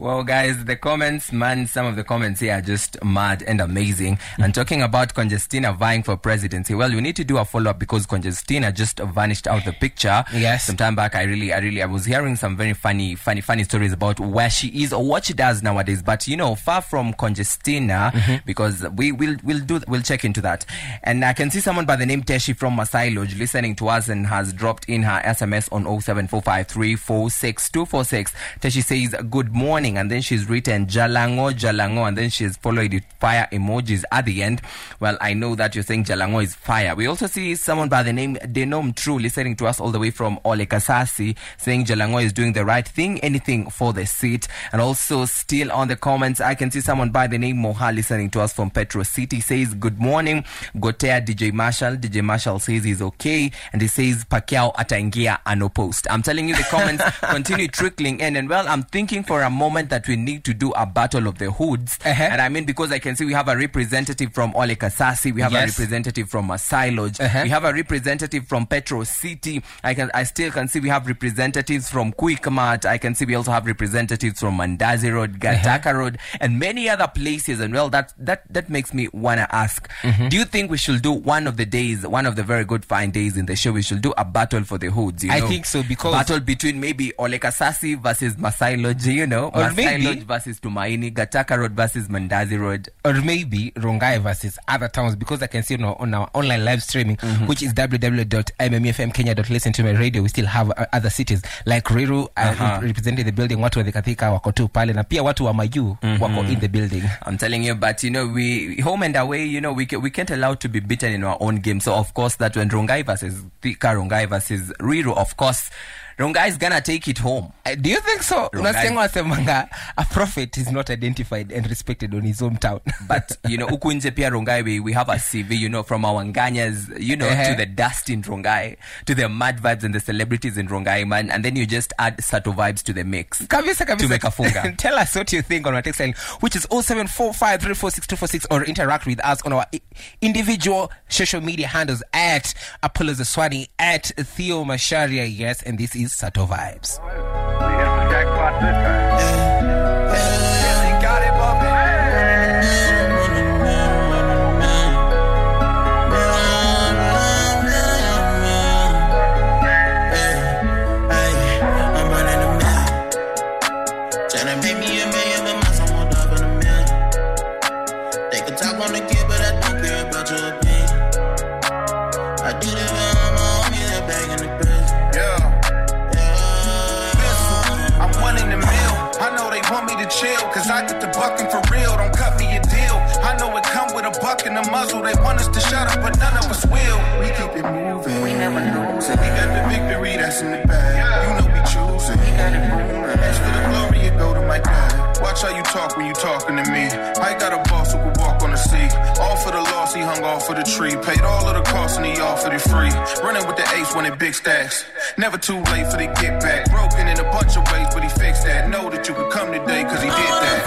Well, guys, the comments, man, some of the comments here are just mad and amazing. Mm-hmm. And talking about Conjestina vying for presidency, well, we need to do a follow-up because Conjestina just vanished out the picture. Yes. Some time back, I was hearing some very funny stories about where she is or what she does nowadays. But, you know, far from Conjestina, mm-hmm. because we'll check into that. And I can see someone by the name Teshi from Masai Lodge listening to us and has dropped in her SMS on 0745 346 246. Teshi says, good morning. And then she's written Jalang'o, and then she's followed with fire emojis at the end. Well, I know that you're saying Jalang'o is fire. We also see someone by the name Denom True listening to us all the way from Ole Kasasi, saying Jalang'o is doing the right thing, anything for the seat. And also still on the comments, I can see someone by the name Moha listening to us from Petro City, says good morning, Gotea DJ Marshall. DJ Marshall says he's okay, and he says Pacquiao ataingia ano post. I'm telling you, the comments continue trickling in, and well, I'm thinking for a moment that we need to do a battle of the hoods. Uh-huh. And I mean, because I can see we have a representative from Ole Kasasi, we have yes. a representative from Masai Lodge, uh-huh. we have a representative from Petro City. I still can see we have representatives from Quick Mart. I can see we also have representatives from Mandazi Road, Gataka uh-huh. Road, and many other places. And well, that makes me wanna ask, mm-hmm. do you think we should do one of the very good fine days in the show, we should do a battle for the hoods? You know? I think so, because battle between maybe Ole Kasasi versus Masai Lodge, you know. Or Masai Lodge versus Tumaini, Gataka Road versus Mandazi Road. Or maybe Rongai versus other towns, because I can see on our online live streaming, which is www.mmfmkenya.listentomyradio. We still have other cities like Riru represented the building. Watu wa Dhikathika wako tu pale, na pia watu wa Mayu wako in the building. I'm telling you, but you know, we home and away, you know, we can't allow to be beaten in our own game. So of course that when Rongai versus Thika, Rongai versus Riru, of course Rongai is gonna take it home. Do you think so? A prophet is not identified and respected on his hometown. But, you know, huku nje pia Rongai, we have a CV, you know, from our Nganyas, you know, to the dust in Rongai, to the mad vibes and the celebrities in Rongai, man. And then you just add Sato vibes to the mix. Kabisa. To make a funga. Tell us what you think on our text line, which is 0745346246, or interact with us on our individual social media handles at Apollos Zaswani, at Theo Macharia, yes, and this is Sato vibes. We hit the jackpot this time. Yes, he got it, Bobby. I'm running a mill. Tryna make me $1 million, but my son won't up in a mill. They could talk on the kid, but I don't care about your opinion. I do that when I'm on me, that bag in the bed. Want me to chill, cause I get the buckin' for real, don't cut me a deal. I know it come with a buck and a muzzle. They want us to shut up, but none of us will. We keep it moving, we never lose it. We got the victory that's in the bag. You know we choosing, we got it moving. As for the glory, you go to my dad. Watch how you talk when you talking to me. I got a boss who can walk on the sea. All for the loss, he hung off of the tree. Paid all of the costs and he offered it free. Running with the ace, winning big stacks. Never too late for the get back. Broken in a bunch of ways, but he fixed that. Know that you could come today, cause he did that.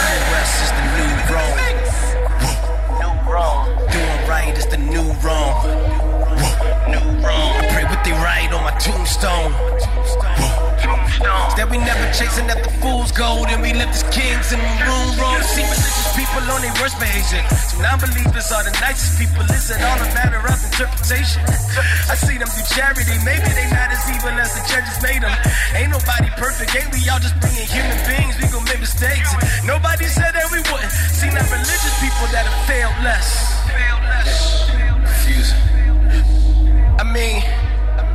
West is the new wrong. Doing right is the new wrong. I pray what they write on my tombstone. That we never chasing after fool's gold, and we live as kings in the room wrong. See religious people on their worst behavior. Some non-believers are the nicest people. Is it all a matter of interpretation? I see them do charity. Maybe they not as evil as the judges made them. Ain't nobody perfect. Ain't we all just being human beings? We gon' make mistakes. Nobody said that we wouldn't. See now religious people that have failed less. Confusing. I mean,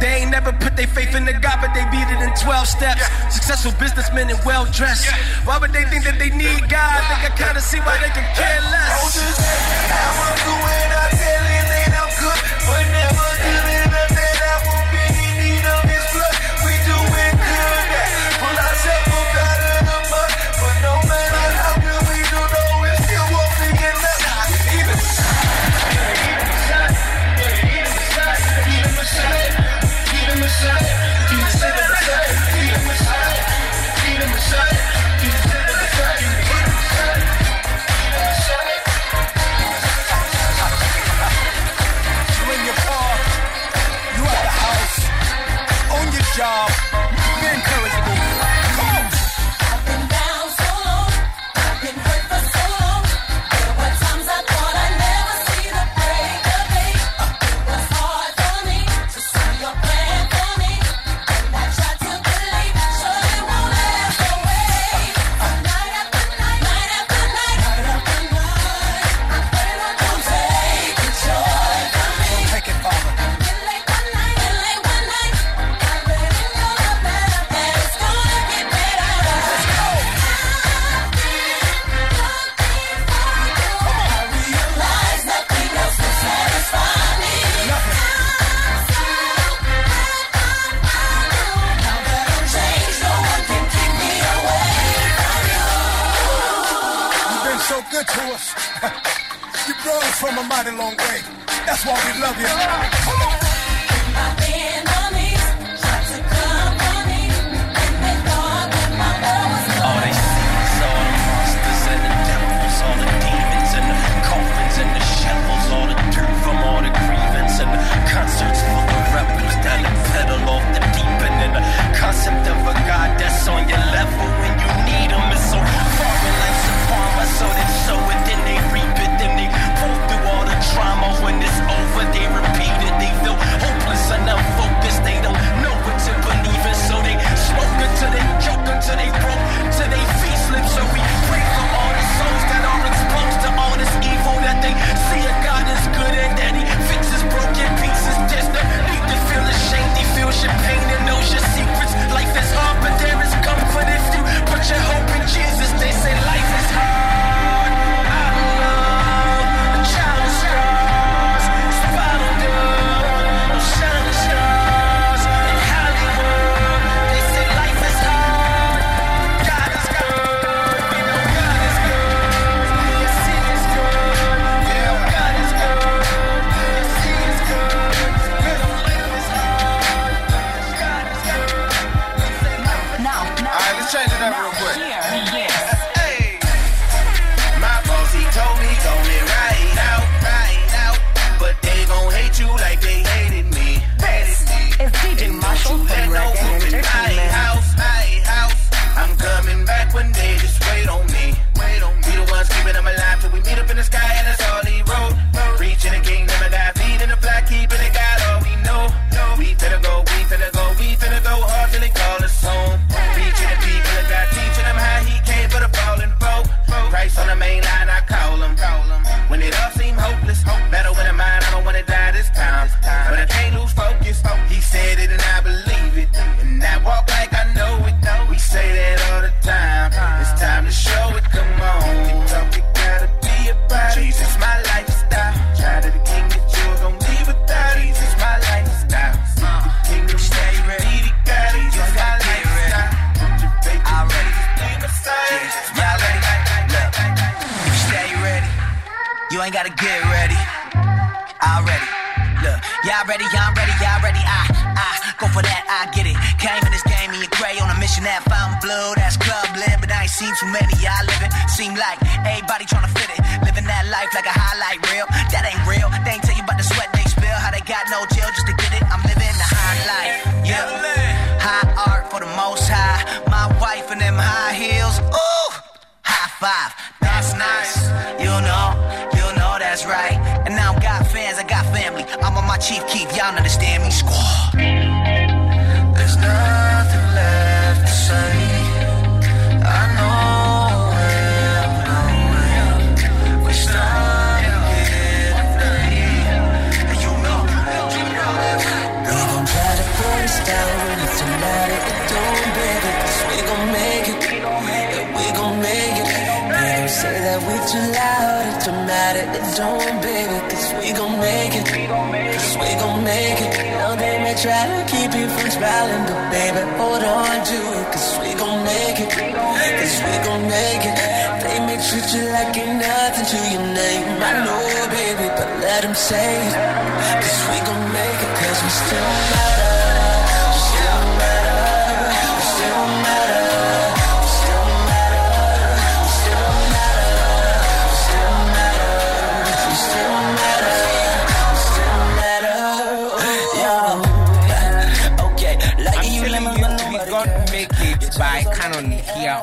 they ain't never put their faith in the God, but they beat it in 12 steps. Yeah. Successful businessmen and well-dressed. Yeah. Why would they think that they need God? I think I kind of see why they can care less. How I'm doing, I'm feeling that I'm good, but never good enough that I won't be in need of His blood. We doing good, pull ourselves up out of the mud, but no matter how good we do, no, we still won't be enough. Come on. ain't gotta get ready. Already, look, y'all ready, I'm ready, y'all ready. I go for that, I get it. Came in this game in your gray on a mission that found blue. That's club lit, but I ain't seen too many. Y'all living, seem like everybody tryna fit it. Living that life like a highlight reel. That ain't real. They ain't tell you about the sweat they spill. How they got no chill just to get it. I'm living the high life. Yeah, high art for the most high. My wife in them high heels. Ooh, high five. That's nice. You know that's right. And now I'm got fans, I got family. I'm on my chief keep, y'all understand me, squad. There's nothing left to say. I know where I'm going. We're starting to get ready. And you know we gon' try to put us down. It's a matter of doing better. Cause we gon' make it. Yeah, we gon' make it. They don't say that we too loud. It's a matter of doing better. Cause we gon' make it, cause we gon' make it. No, they may try to keep you from smiling, but baby, hold on to it. Cause we gon' make it, cause we gon' make it. They may treat you like ain't nothing to your name, I know, baby, but let them say it. Cause we gon' make it, cause we still matter. We still matter, we still matter.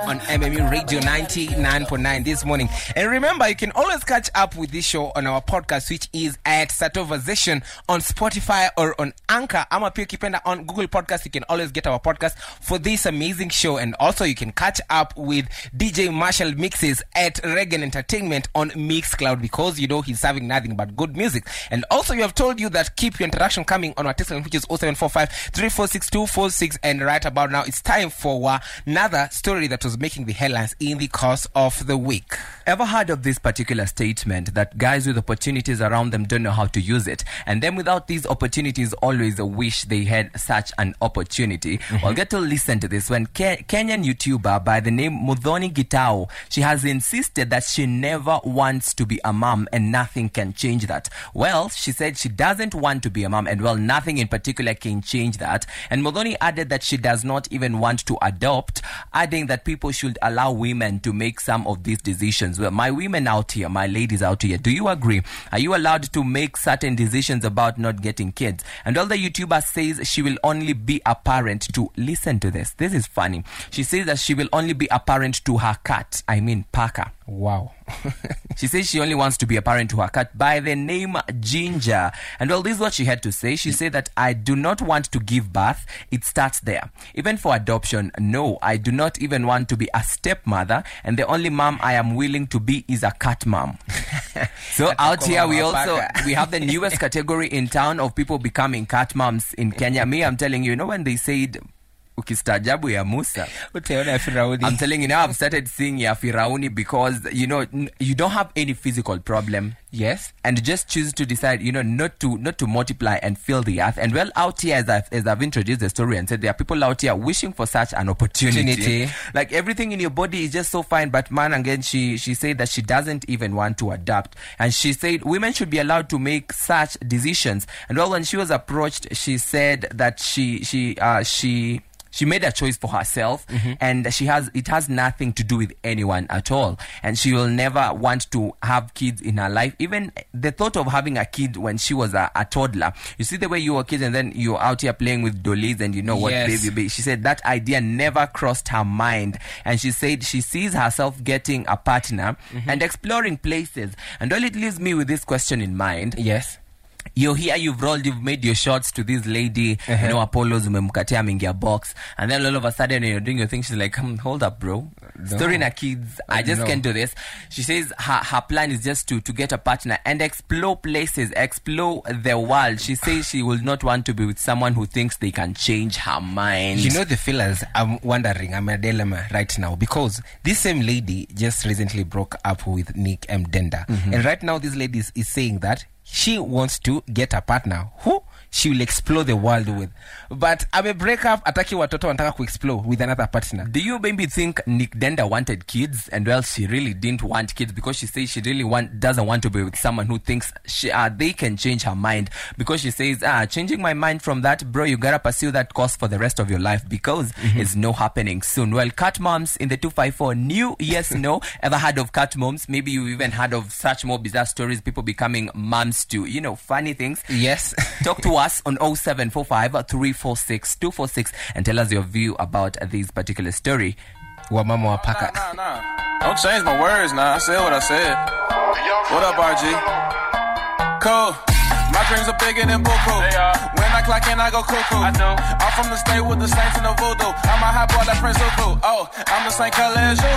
On MMU Radio 99.9 this morning. And remember, you can always catch up with this show on our podcast, which is at Sato Vibes on Spotify or on Anchor. I'm a pure kipenda on Google Podcast. You can always get our podcast for this amazing show. And also, you can catch up with DJ Marshall mixes at Reagan Entertainment on Mixcloud, because you know he's serving nothing but good music. And also, we have told you that keep your interaction coming on our text line, which is 0745 346 246. And right about now, it's time for another story that was making the headlines in the course of the week. Ever heard of this particular statement that guys with opportunities around them don't know how to use it, and then without these opportunities always wish they had such an opportunity? Mm-hmm. Well, get to listen to this when Kenyan YouTuber by the name Mudhoni Gitao, she has insisted that she never wants to be a mom and nothing can change that. Well, she said she doesn't want to be a mom and well, nothing in particular can change that. And Mudhoni added that she does not even want to adopt, adding that people should allow women to make some of these decisions. Well, my women out here, my ladies out here, do you agree? Are you allowed to make certain decisions about not getting kids? And all the YouTuber says she will only be a parent to, listen to this, this is funny. She says that she will only be a parent to her cat. I mean, Paka. Wow. She says she only wants to be a parent to her cat by the name Ginger. And well, this is what she had to say. She said that I do not want to give birth. It starts there. Even for adoption, no, I do not even want to be a stepmother. And the only mom I am willing to be is a cat mom. So out here, we have the newest category in town of people becoming cat moms in Kenya. Me, I'm telling you, you know, when they said... I'm telling you now, I've started seeing ya Firauni, because you know you don't have any physical problem. Yes, and just choose to decide, you know, not to multiply and fill the earth. And well, out here, as I've introduced the story and said, there are people out here wishing for such an opportunity. Like everything in your body is just so fine, but man, again, she said that she doesn't even want to adapt, and she said women should be allowed to make such decisions. And well, when she was approached, she said that she made a choice for herself, mm-hmm. and it has nothing to do with anyone at all. And she will never want to have kids in her life. Even the thought of having a kid when she was a toddler. You see the way you were kids and then you're out here playing with dollies and you know what, yes. Baby. She said that idea never crossed her mind. And she said she sees herself getting a partner, mm-hmm. and exploring places. And all it leaves me with this question in mind. Yes. You're here, you've rolled, you've made your shots to this lady, uh-huh. you know, Apollos, umemkatia mingia box, and then all of a sudden you're doing your thing, she's like, hold up, bro. No. Storing her kids, I just can't do this. She says her plan is just to get a partner and explore places, explore the world. She says she will not want to be with someone who thinks they can change her mind. You know the feelers, I'm wondering, I'm a dilemma right now, because this same lady just recently broke up with Nick M. Denda, mm-hmm. and right now this lady is saying that she wants to get a partner who she will explore the world with. But I may break up ataki watoto wanataka kuexplore with another partner. Do you maybe think Nick Denda wanted kids and well she really didn't want kids because she says she really doesn't want to be with someone who thinks they can change her mind, because she says changing my mind from that, bro, you gotta pursue that course for the rest of your life because it's no happening soon. Well, Cat Moms in the 254 new yes no. Ever heard of Cat Moms? Maybe you even heard of such more bizarre stories, people becoming moms too, you know, funny things. Yes. Talk to us on 0745 346 246 and tell us your view about this particular story. Wamama wa paka. Don't change my words now. I said what I said. What up, RG? Cool. My dreams are bigger than Boko. When I clock in, I go cuckoo. I do. I'm from the state with the saints and the voodoo. I'm a hot boy like Prince Zuku. Oh, I'm the same color as you.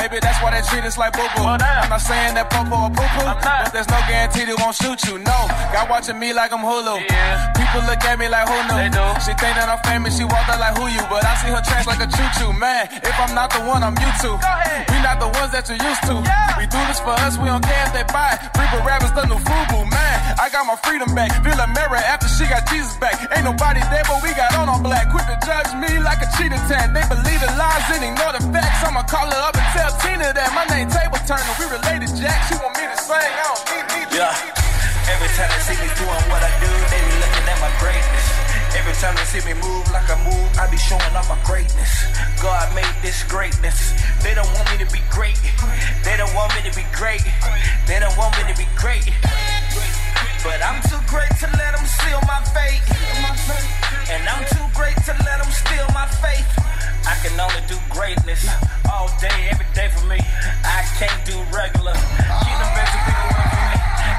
Maybe that's why they treat us like boo-boo. Well, I'm not saying that popo or poo-poo, but there's no guarantee they won't shoot you. No, God watching me like I'm Hulu. Yeah. People look at me like who knew? They do. She think that I'm famous, she walked out like who you. But I see her trance like a choo-choo. Man, if I'm not the one, I'm you too. We not the ones that you're used to. Yeah. We do this for us, we don't care if they buy. People rap is the new FUBU. Man, I got my freedom back. Villa Mera after she got Jesus back. Ain't nobody there, but we got on black. Quick to judge me like a cheetah tan. They believe the lies and ignore the facts. I'ma call her up and tell Tina that my name Table Turner. We related, Jack. She want me to sing. I don't need yeah. Every time they see me doing what I do, they be looking at my greatness. Every time they see me move like I move, I be showing off my greatness. God made this greatness. They don't want me to be great. They don't want me to be great. They don't want me to be great. But I'm too great to let them seal my fate. And I'm too great to let them steal my faith. I can only do greatness all day, every day for me. I can't do regular. Keep them better people working for me.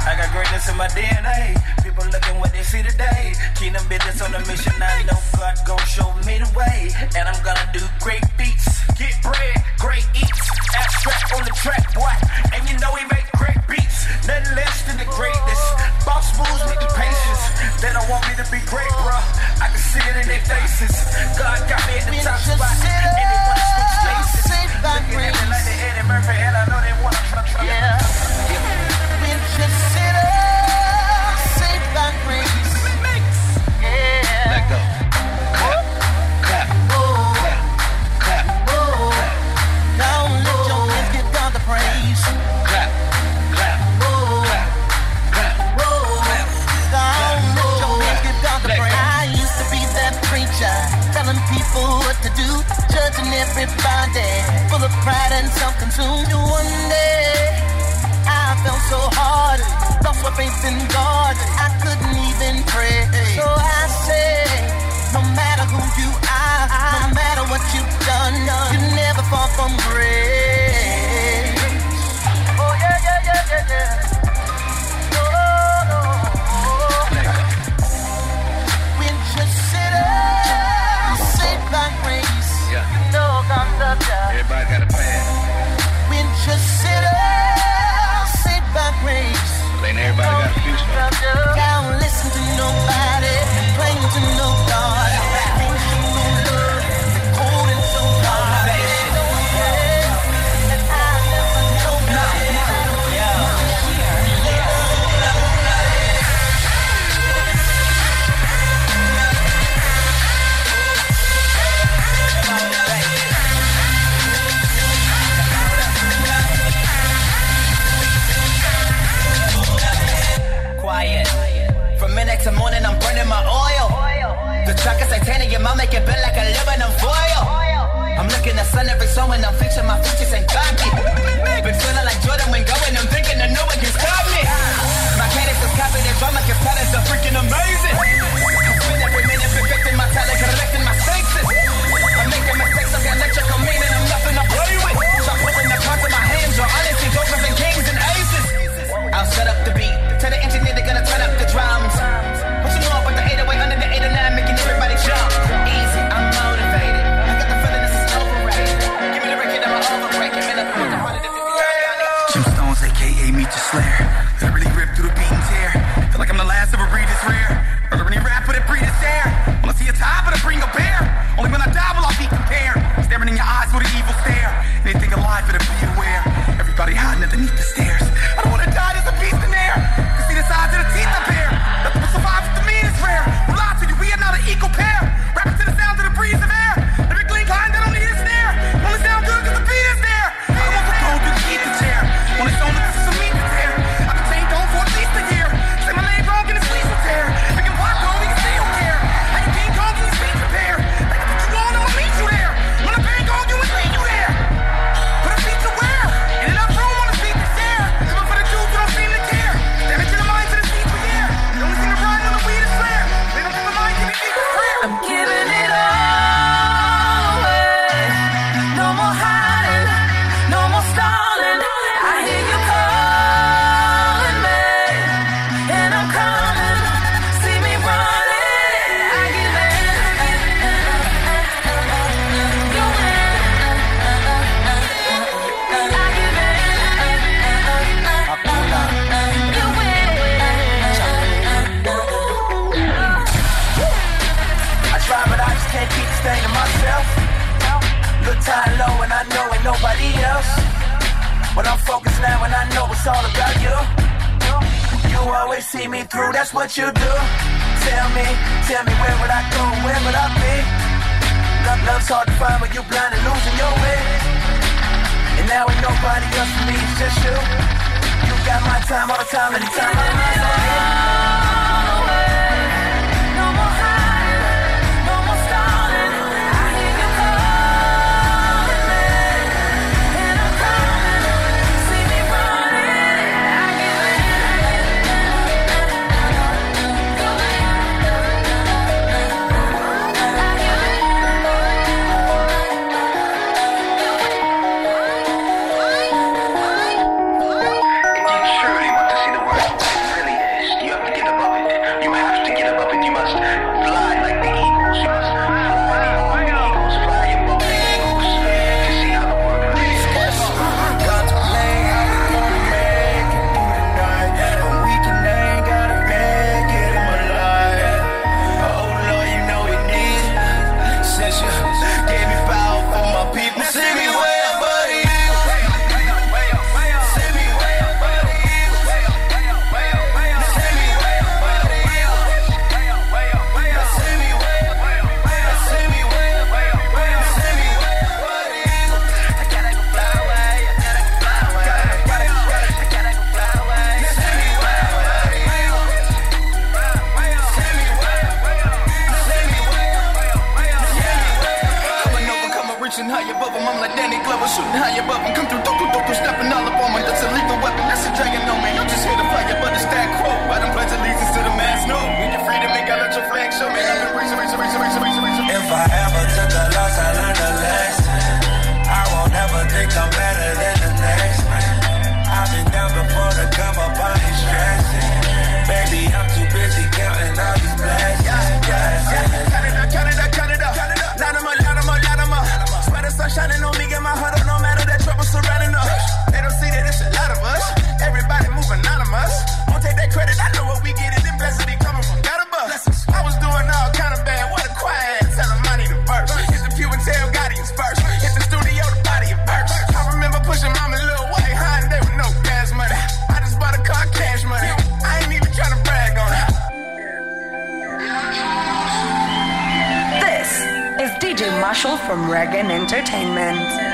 I got greatness in my DNA. People looking what they see today. Kingdom business on a mission. I know God gon' show me the way. And I'm gonna do great beats. Get bread, great eats. Abstract on the track, boy. And you know he make great beats. Nothing less than the greatness. Boss moves with the patience. They don't want me to be great, bro. I can see it in their faces. God got me at the top spot. And they wanna switch places. Looking at me like the Eddie Murphy. And I know they wanna try. Yeah. Consider, save thy grace. Yeah. Let go. Clap, clap, oh. Clap, clap, oh. Clap. Don't let your hands get down the praise. Clap, clap, oh. Clap, clap, oh. Clap. Don't let your hands get down the praise. I used to be that preacher, telling people what to do, judging everybody, full of pride and self-consumed. One day I felt so hard, lost my faith in God, I couldn't even pray. So I say, no matter who you are, no matter what you've done, you never fall from grace. Oh yeah, yeah, yeah, yeah, yeah. No, no, no. When you sit up, saved by grace, yeah. You know God loves you. Everybody got a plan. When you sit up, ain't everybody got a future. Don't listen to nobody, claim to no God. Ain't you no love, holding so hard. And I never know nothing. Quiet. From midnight to morning, I'm burning my oil. The track is titanium, your mom make it bend like a living on foil. I'm looking at sun every song and I'm fixing my features and cocky. Been feeling like Jordan when going, I'm thinking that no one can stop me. My cadence is copied, and drama competitors are freaking amazing. I spend every minute perfecting my talent, correcting my senses. I'm making mistakes like electrical meaning, I'm nothing to play with. Stop holding the cards in my hands, your honesty, jokers and kings and aces. I'll set up the beat. Tell the engineer they're gonna turn up the drums. What you know about the 808 under the 809 making everybody jump? Easy, I'm motivated. I got the feeling this is overrated. Give me the record, I'ma overbreak it. Man, I've been working harder than 50 Jim Stones, a.k.a. Meet Your Slayer. I really rip through the beat and tear. Feel like I'm the last of a breed that's rare. Are there any rappers? time low and I know ain't nobody else. When I'm focused now and I know it's all about you. You always see me through, that's what you do. Tell me where would I go, where would I be? Love's hard to find when you're blind and losing your way. And now ain't nobody else for me, it's just you. You got my time all the time, anytime I'm on. From Reagan Entertainment.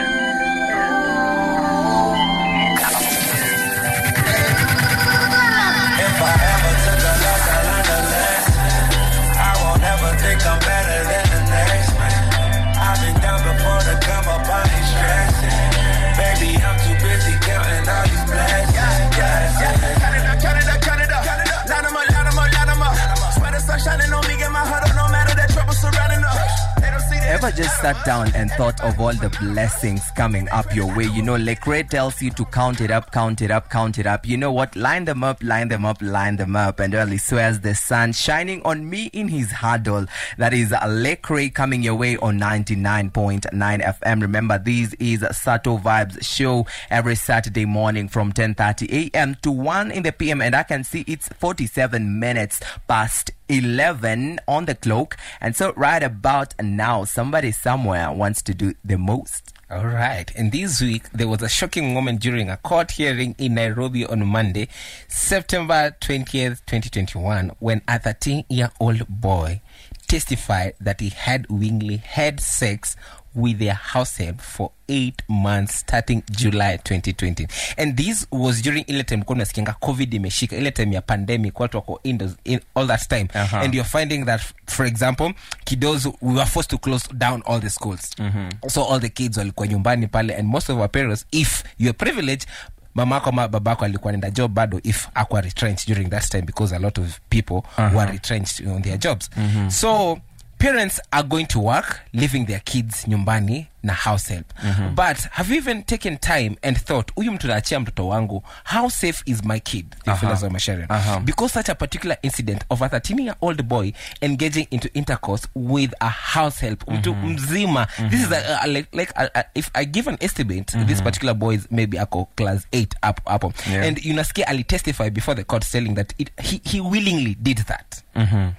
Ever just sat down and thought of all the blessings coming up your way? You know, Lacrae tells you to count it up, count it up, count it up. You know what? Line them up, line them up, line them up. And early swears the sun shining on me in his huddle. That is Lacrae coming your way on 99.9 FM. Remember, this is Sato Vibes show every Saturday morning from 10:30 a.m. to 1 in the p.m. And I can see it's 47 minutes past 11 on the clock, and so right about now somebody somewhere wants to do the most. All right, and this week there was a shocking moment during a court hearing in Nairobi on Monday, September 20th, 2021, when a 13-year-old boy testified that he had willingly had sex with a house help for 8 months starting July 2020. And this was during ile time kuna sikinga COVID imeshika, ile time ya pandemic watu wako indoors in all that time. Uh-huh. And you're finding that, for example, kiddos, we were forced to close down all the schools. Mm-hmm. So all the kids walikuwa nyumbani pale, and most of our parents, if you're privileged, mamako ama babako alikuwa nenda job bado if akwa retrenched during that time, because a lot of people uh-huh. were retrenched on their jobs. Mm-hmm. So parents are going to work, leaving their kids nyumbani na house help. Mm-hmm. But have you even taken time and thought, huyu mtu naachia mtoto wangu, how safe is my kid? The Felix Odiwar. Because such a particular incident of a 13-year-old boy engaging into intercourse with a house help, mm-hmm. mtu mzima. Mm-hmm. This is if I give an estimate, mm-hmm. this particular boy is maybe class 8 up. Yeah. And Unasuke Ali testified before the court, telling that he willingly did that. Mm-hmm.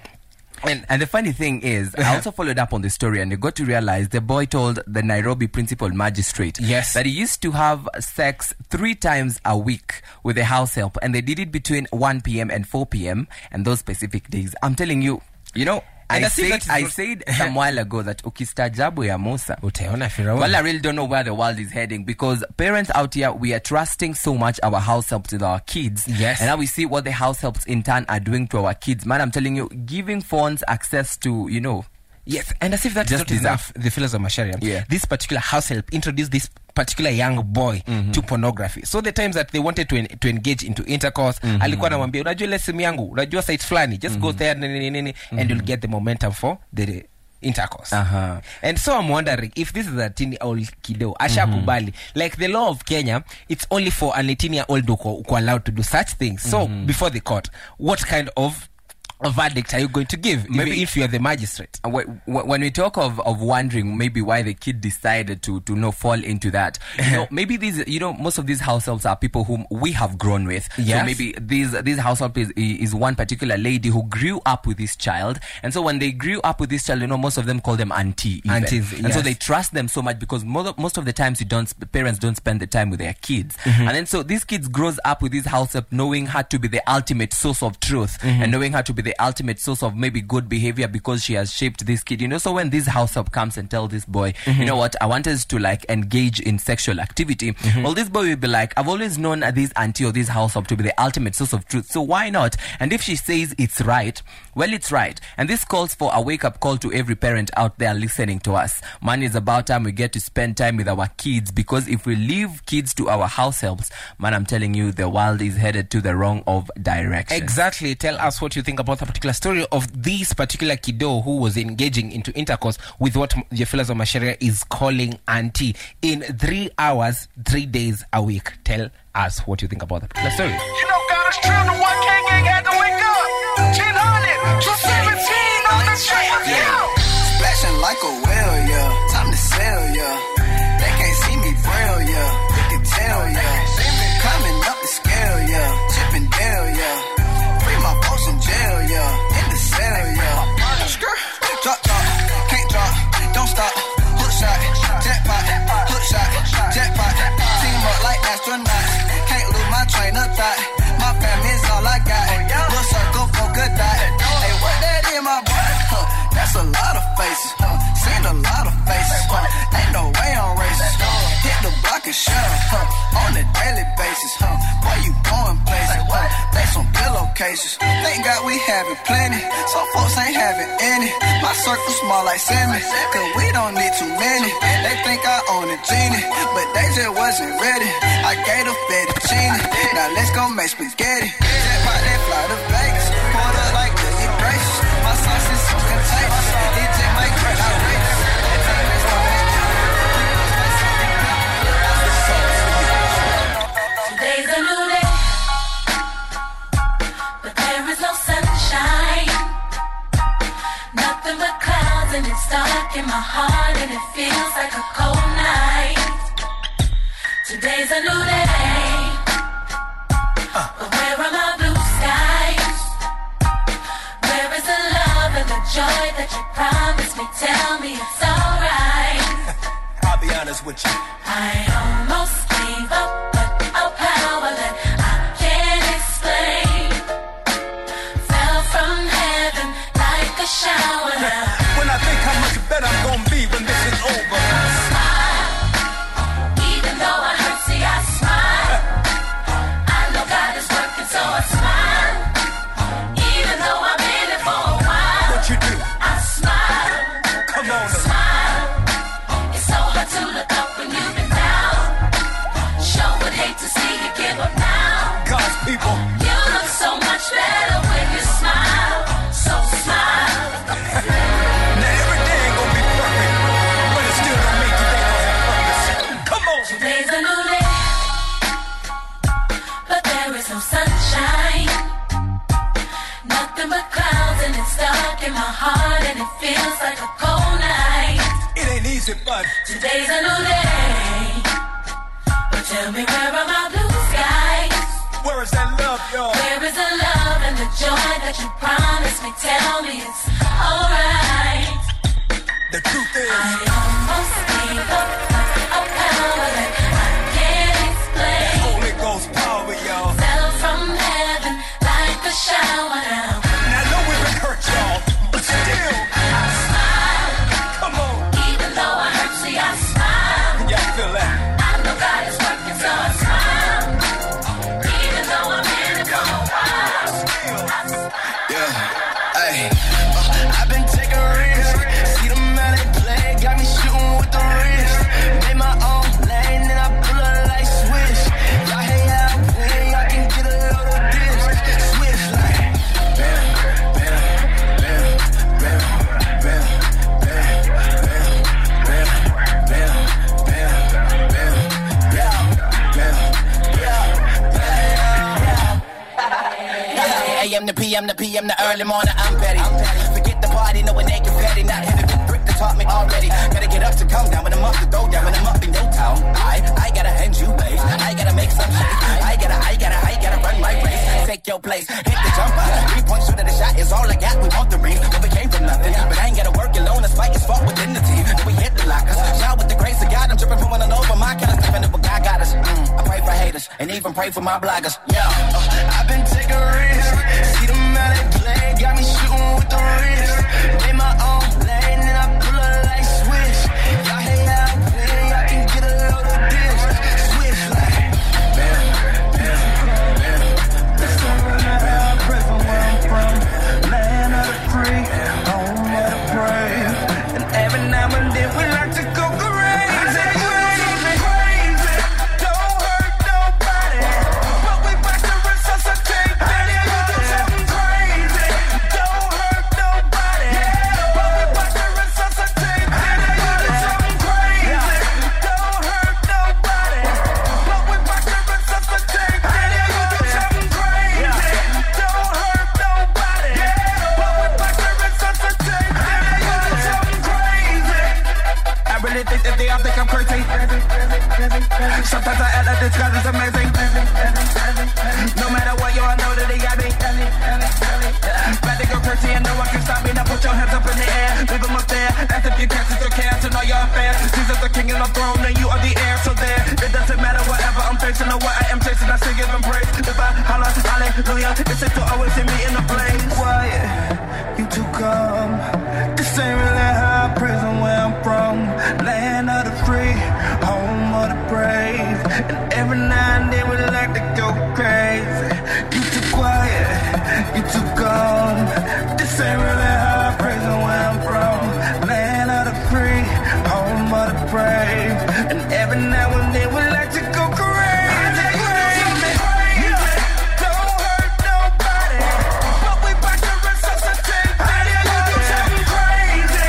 And the funny thing is, I also followed up on the story and I got to realize the boy told the Nairobi principal magistrate that he used to have sex 3 times a week with a house help, and they did it between 1 p.m. and 4 p.m. and those specific days. I'm telling you, you know, I said some while ago that ukistajabu ya Musa utaona Firaun. Well, I really don't know where the world is heading, because parents out here, we are trusting so much our house helps with our kids. Yes. And now we see what the house helps in turn are doing to our kids. Man, I'm telling you, giving phones access to, you know. Yes, and as if that's not enough, the Felix Macharia. Yeah. This particular house help introduced this particular young boy to pornography. So the times that they wanted to engage into intercourse, alikuwa anamwambia, unajua lesson yangu, unajua site flani, just go there and you'll get the momentum for the intercourse. And so I'm wondering if this is a teen-old kiddo, ashakubali. Like the law of Kenya, it's only for an 18-year-old who are allowed to do such things. So before the court, what kind of a verdict are you going to give? Maybe if you are the magistrate. When we talk of wondering maybe why the kid decided to not fall into that, you know, maybe these, you know, most of these households are people whom we have grown with. So maybe these household is one particular lady who grew up with this child, and so when they grew up with this child, you know, most of them call them auntie. Aunties, and so they trust them so much, because most of the times parents don't spend the time with their kids, and then so these kids grows up with this household knowing her to be the ultimate source of truth, and knowing her to be the ultimate source of maybe good behavior, because she has shaped this kid, you know. So when this house help comes and tell this boy, you know what, I want us to like engage in sexual activity, well, this boy will be like, I've always known this auntie or this house help to be the ultimate source of truth, so why not? And if she says it's right, well, it's right. And this calls for a wake up call to every parent out there listening to us. Man, it's about time we get to spend time with our kids, because if we leave kids to our house helps, man, I'm telling you, the world is headed to the wrong of direction. Exactly. Tell us what you think about the particular story of this particular kiddo who was engaging into intercourse with what Felix Macharia is calling auntie in 3 hours, 3 days a week. Tell us what you think about the particular story. You know, God is trying to work, gang had to wake up. 1000 to 17 on the trail, yeah. Splashing like a whale, yeah. Time to sail, yeah. They can't see me braille, yeah. They can tell, yeah. Climbing up the scale, yeah. Chipping down, yeah. My folks in jail, yeah. In the cell, yeah. Skirt, drop, drop, can't drop, don't stop. Hook shot, jackpot, hook shot, jackpot. Team up like astronauts, can't lose my train of thought. My family's all I got. Little circle, polka dot. Hey, what that is, my boy? Huh, that's a lot of faces. Seen a lot of faces. Ain't no way I'm racist. Hit the block and shove, on a daily basis. Boy, you going places. Based on pillowcases. Thank God we have it plenty. Some folks ain't having any. My circle small like salmon, cause we don't need too many. They think I own a genie, but they just wasn't ready. I gave a fettuccine. Now let's go make spaghetti. Jackpot, they fly to Vegas. Poured up like Dizzy Braces. My sauce is so contagious. DJ make it outrageous. Today's a new day, but there is no sunshine. Nothing but clouds, and it's dark in my heart, and it feels like a cold night. Today's a new day, but where are my blue skies? Where is the love and the joy that you promised me? Tell me it's alright. I'll be honest with you, I almost gave up. When I think how much better I'm gonna be when this is over, I smile, even though I hurt, see I smile. I know God is working, so I smile, even though I've been it for a while. What you do? I smile. Come on, smile. It's so hard to look up when you've been down. Sure would hate to see you give up now. God's people, you look so much better when you smile. So smile. Stuck in my heart and it feels like a cold night. It ain't easy, but today's a new day. But tell me, where are my blue skies? where is that love, y'all? Where is the love and the joy that you promised me? Tell me it's alright. The truth is, I almost gave up a power that I can't explain. Holy Ghost power, y'all. Fell from heaven like a shower now. And I know we were hurt, y'all, but still, I smile. Come on. Even though I hurt, see, I smile. Y'all feel that? I know God is working, so I smile. Even though I'm in it for a while, still, I smile. Yeah, hey. I've been taking risks. See the manic play, got me shooting with the wrist. Made my own lane, then I pull her like Swiss. Y'all hate how I play, I can get a load of this. Swiss like bam, bam, bam, bam, bam, bam, bam, bam, bam, bam, bam, bam, AM to PM to PM to early morning, I'm petty. Party, knowing they get petty, not having been brick to taught me already. Gotta get up to come down, when I'm up to go down, when I'm up in your town. I gotta hand you babe. I gotta make some shit. I gotta run my race. Take your place, hit the jumper. 3-point shooter, the shot is all I got. We want the ring, but we came from nothing. But I ain't gotta work alone, this fight is fought within the team. We hit the lockers, shout with the grace of God. I'm tripping from one over my kind of stepping up, but God got us. I pray for haters, and even pray for my bloggers. Yeah, I've been taking risks. See the man that play, got me shooting with the wrist. Made my own lane, and I pull her like Swiss. Y'all hate how I play, I can get a load of this. Swiss like bam, bam, bam. That's the way I pray from where I'm from. Land of the free, home of the brave. And every now and then we like to go crazy. Sometimes I act like this God is amazing. No matter what, yo, I know that they got me. Bad to go crazy and no one can stop me. Now put your hands up in the air, leave them up there. Ask if you catch it, your care to know your affairs. Jesus the king and the throne, and you are the heir. So there, it doesn't matter whatever I'm facing or what I am chasing. I still give him praise. If I holler, hallelujah, it's it to always see me in the blaze. Quiet, you too calm. This ain't really how I praise him where I'm from. Land of the free, home of the brave. And every now and then we like to go crazy. You too quiet, you too calm. This ain't really how I praise him where I'm from. Land of the free, home of the brave. And every now and then we like to go crazy. Don't hurt nobody, but we about to run so take. How do you do something crazy?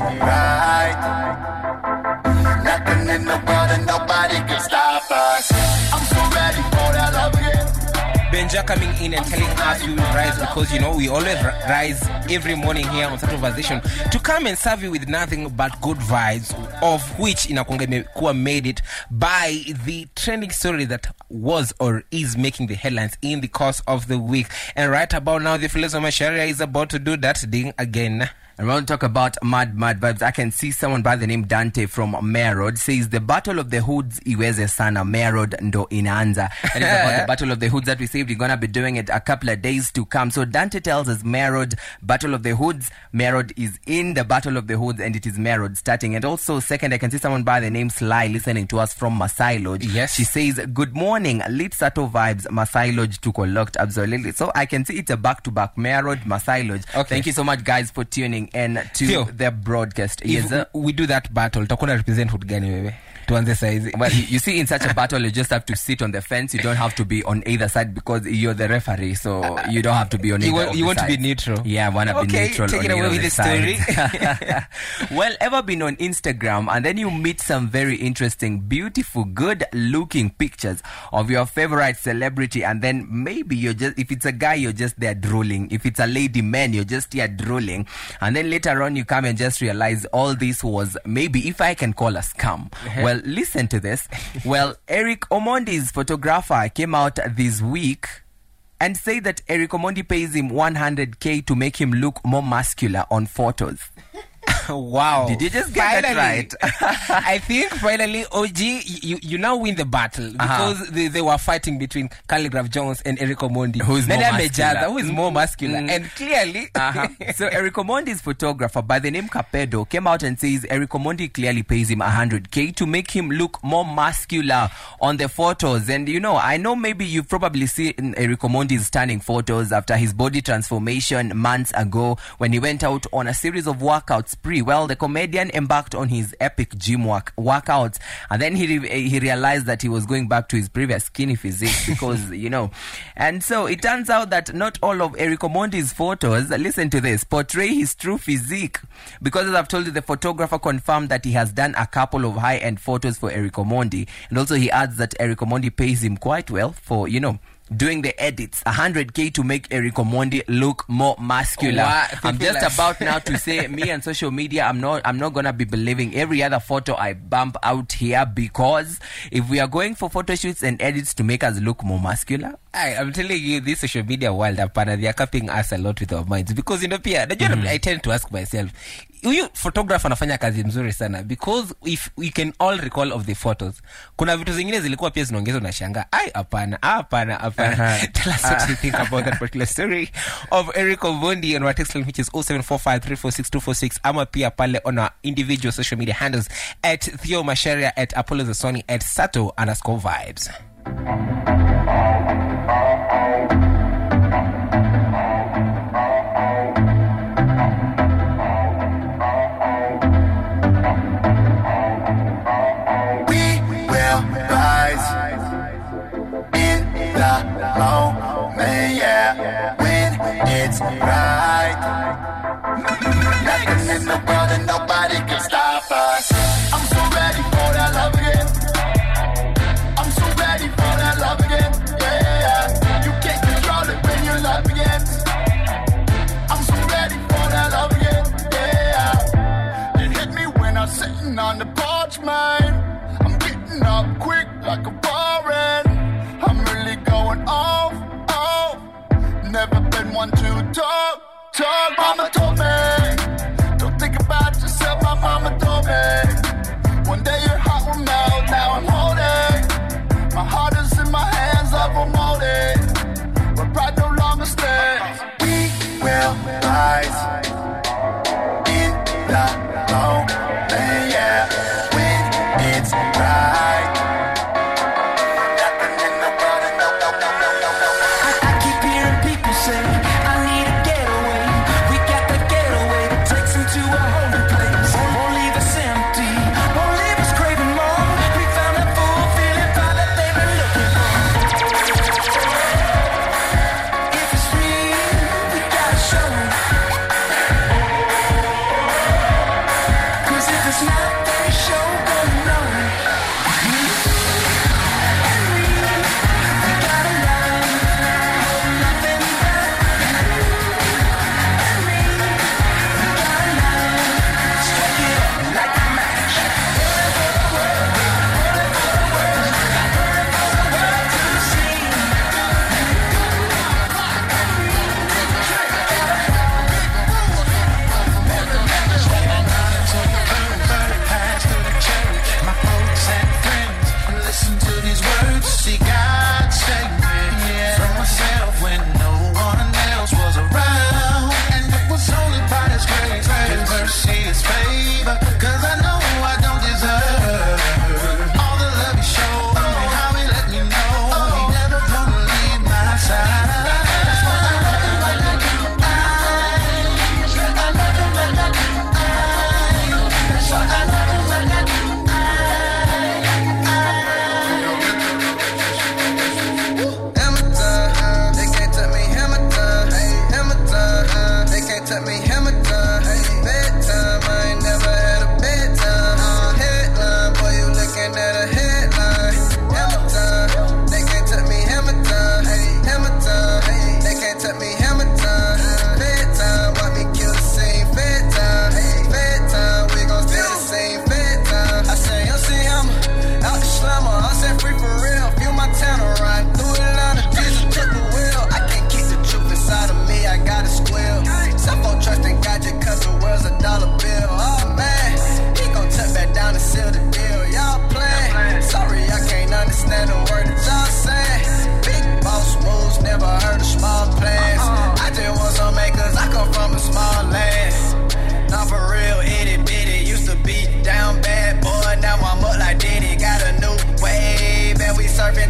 it's right. Nothing in the world and nobody can stop us. I'm so ready for that love again. Benja coming in and telling us we will rise because, you know, we always rise every morning here on Sato Vibes to come and serve you with nothing but good vibes, of which Inakonga made it by the trending story that was or is making the headlines in the course of the week. And right about now, the Philippines of Macharia is about to do that thing again. And we want to talk about mad vibes. I can see someone by the name Dante from Merod says the battle of the hoods iweze sana Merod ndo inaanza. And it's about the battle of the hoods that we saved. We're going to be doing it a couple of days to come. So Dante tells us Merod, battle of the hoods. Merod is in the battle of the hoods and it is Merod starting. And also second, I can see someone by the name Sly listening to us from Masai Lodge. Yes. She says, good morning, lit Sato vibes, Masai Lodge tuko locked. Absolutely. So I can see it's a back-to-back Merod, Masai Lodge. Okay. Thank you so much guys for tuning and to Theo, their broadcast. Yes, we do that battle. Takuna represent Hudgani, baby. Well, you see, in such a battle, you just have to sit on the fence. You don't have to be on either side because you're the referee, so you don't have to be on either side. You want to be neutral. Yeah, I want to be neutral. Okay, take it away with the story. Well, ever been on Instagram and then you meet some very interesting, beautiful, good-looking pictures of your favorite celebrity, and then maybe you're just, if it's a guy, you're just there drooling. If it's a lady, man, you're just here drooling. And then later on, you come and just realize all this was maybe, if I can call a scam. Well, listen to this. Well, Eric Omondi's photographer came out this week and said that Eric Omondi pays him 100K to make him look more muscular on photos. Wow. Did you just get that right? I think finally, OG, you now win the battle because they were fighting between Khaligraph Jones and Eric Omondi. Who is more muscular. And clearly... So Eric Omondi's photographer by the name Capedo came out and says Eric Omondi clearly pays him 100K to make him look more muscular on the photos. And you know, I know maybe you've probably seen Eric Omondi's stunning photos after his body transformation months ago when he went out on a series of workout spree. Well, the comedian embarked on his epic gym workouts and then he realized that he was going back to his previous skinny physique because, you know. And so it turns out that not all of Eric Omondi's photos, listen to this, portray his true physique. Because as I've told you, the photographer confirmed that he has done a couple of high-end photos for Eric Omondi. And also he adds that Eric Omondi pays him quite well for, you know, doing the edits, 100K to make Eric Omondi look more muscular. Wow, I'm just about now to say, me and social media, I'm not gonna be believing every other photo I bump out here, because if we are going for photo shoots and edits to make us look more muscular, I'm telling you, this social media world, they are capping us a lot with our minds because you know, Pia, I tend to ask myself, huyu photographer anafanya kazi mzuri sana because if we can all recall of the photos, kuna vitu zingine zilikuwa pia zinaongezwa na shanga. Hapana. Tell us what you think about that particular story of Eric Omondi and our text line, which is 0745346246. Ama pia pale on our individual social media handles at Theo Macharia, at Apollos Zaswani, at Sato_vibes. It's right. Nothing in the world and nobody can stop us. I'm so ready for that love again. I'm so ready for that love again. Yeah, you can't control it when you love again. I'm so ready for that love again. Yeah, you hit me when I'm sitting on the porch, man. I'm getting up quick like a ball red. I'm really going off, off. Never been one to talk. Mama told me, don't think about yourself. My mama told me, one day you're hot, well now I'm holding. My heart is in my hands, I've molded. But pride no longer stands. We will rise in the moment, yeah, when it's right.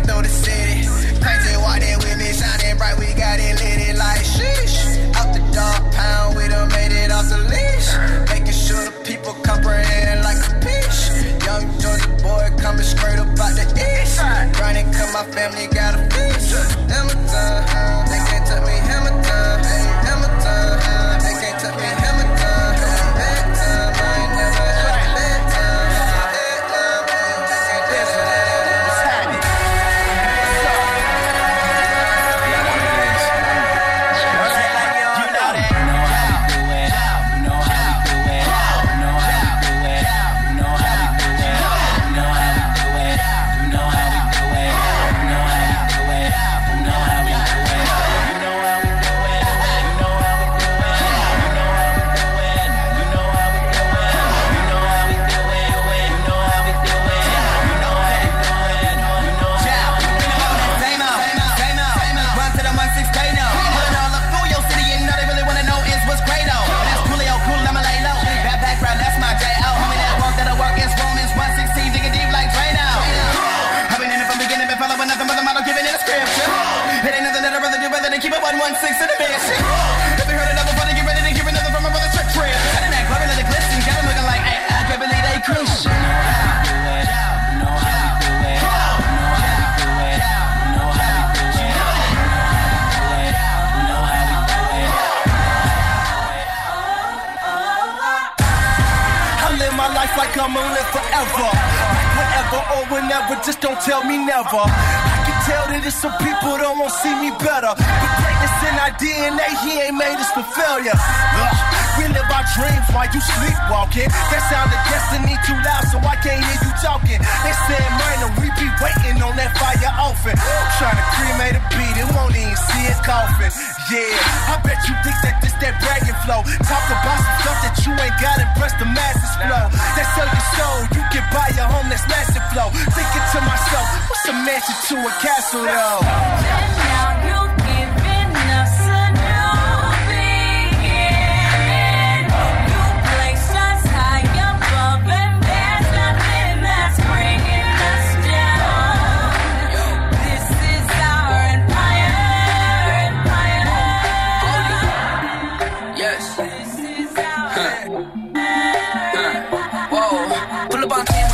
through the city. Crazy walking with me, shining bright, we got it lit like sheesh. Out the dog pound, we done made it off the leash. Making sure the people comprehend like a bitch. Young Georgia boy coming straight up out the east. Running cause my family got a bitch. Hamilton, they can't touch me, Hamilton. Hamilton, they can't touch me, Hamilton. Bedtime, I ain't never had a bedtime. Bedtime, I ain't never had a bedtime. Keep it 116 in the bitch. If you heard another funny, get ready to give another from my brother Trick Trip. Cutting that club another glisten, got him looking like, hey, I can't believe they cruise. Like I'm gonna live forever, like wherever or whenever, just don't tell me never. I can tell that there's some people don't want to see me better, but greatness in our DNA, he ain't made us for failure. We live our dreams while you sleepwalking. That sound of destiny too loud, so I can't hear you talking. They said minor, we be waiting on that fire often. Trying to cremate a beat, it won't even see it coughing. Yeah, I bet you think that this that bragging flow. Talk about some stuff that you ain't got impressed the masses flow. They sell your soul, you can buy a home that's massive flow. Thinking to myself, what's a mansion to a castle though? And now you've given us a new beginning. You placed us high above and there's nothing that's bringing us down. This is our empire. Yes. This is our empire. Whoa, pull up on TV.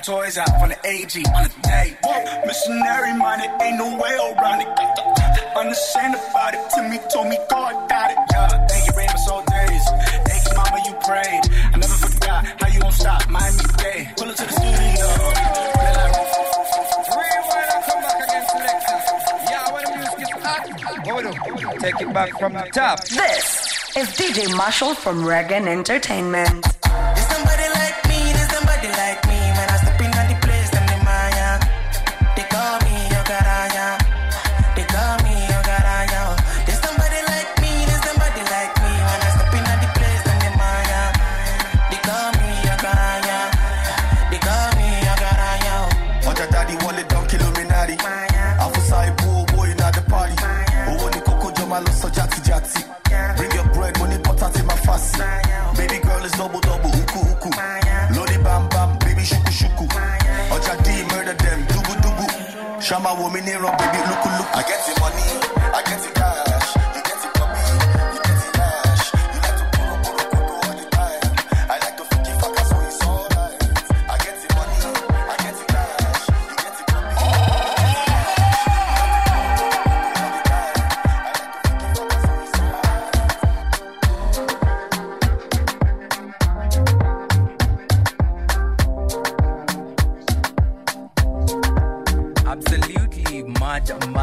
Toys out from the AG on the day. Whoa. Missionary minded, ain't no way around it. Understand about it. Timmy told me God got it. Yeah, thank you, rain for soul days. Thank you, mama, you prayed. I never forgot how you won't stop. Miami Day. Pull up to the studio. Take it back from the top. This is DJ Marshall from Reagan Entertainment. I get the money.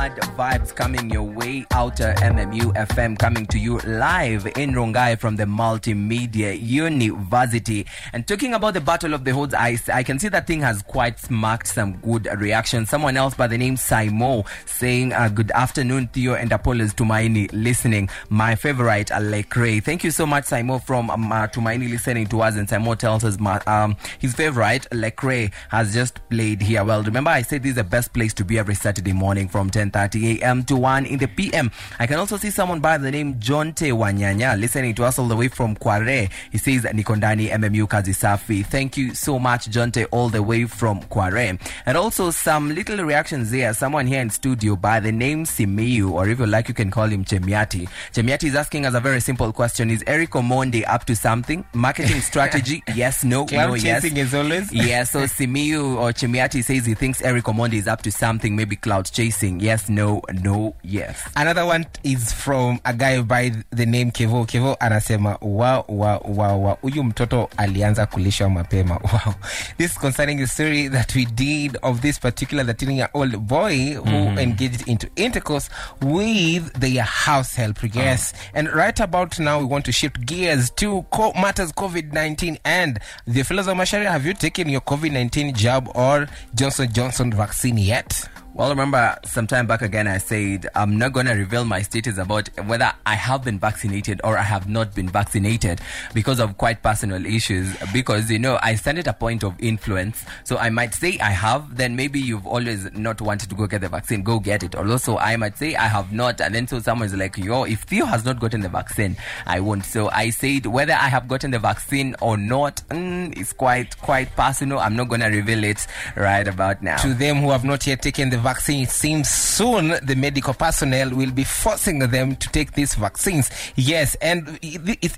mad vibes coming your way. Outer MMU-FM coming to you live in Rongai from the Multimedia University. And talking about the Battle of the Hoods, I can see that thing has quite smacked some good reaction. Someone else by the name Saimo saying, good afternoon, Theo and Apollos, Tumaini listening. My favorite, Lacrae. Thank you so much, Saimo from Tumaini listening to us. And Saimo tells us his favorite, Lacrae, has just played here. Well, remember I said this is the best place to be every Saturday morning from 10:30 a.m. to 1 in the p.m. I can also see someone by the name John Te Wanyanya listening to us all the way from Kware. He says, Nikondani MMU Kazi Safi. Thank you so much, John Te, all the way from Kware. And also some little reactions there. Someone here in studio by the name Simiyu, or if you like, you can call him Chemiati. Chemiati is asking us a very simple question. Is Eric Omondi up to something? Marketing strategy? Yes, no, cloud no, yes. Chasing is always. Yeah, so Simiyu or Chemiati says he thinks Eric Omondi is up to something, maybe cloud chasing. Yes, no, no, yes. Another one is from a guy by the name Kevo. Kevo anasema, wow. Uyu mtoto alianza kulisha mapema. Wow. This is concerning the story that we did of this particular 13-year-old boy who engaged into intercourse with their house help. Yes. And right about now, we want to shift gears to matters COVID-19. And the fellows of Macharia, have you taken your COVID-19 jab or Johnson & Johnson vaccine yet? Well, remember, some time back again, I said, I'm not going to reveal my status about whether I have been vaccinated or I have not been vaccinated because of quite personal issues. Because, you know, I stand at a point of influence. So I might say I have, then maybe you've always not wanted to go get the vaccine, go get it. Or also I might say I have not. And then so someone's like, yo, if Theo has not gotten the vaccine, I won't. So I said whether I have gotten the vaccine or not, it's quite personal. I'm not going to reveal it right about now. To them who have not yet taken the vaccine, it seems soon the medical personnel will be forcing them to take these vaccines. Yes, and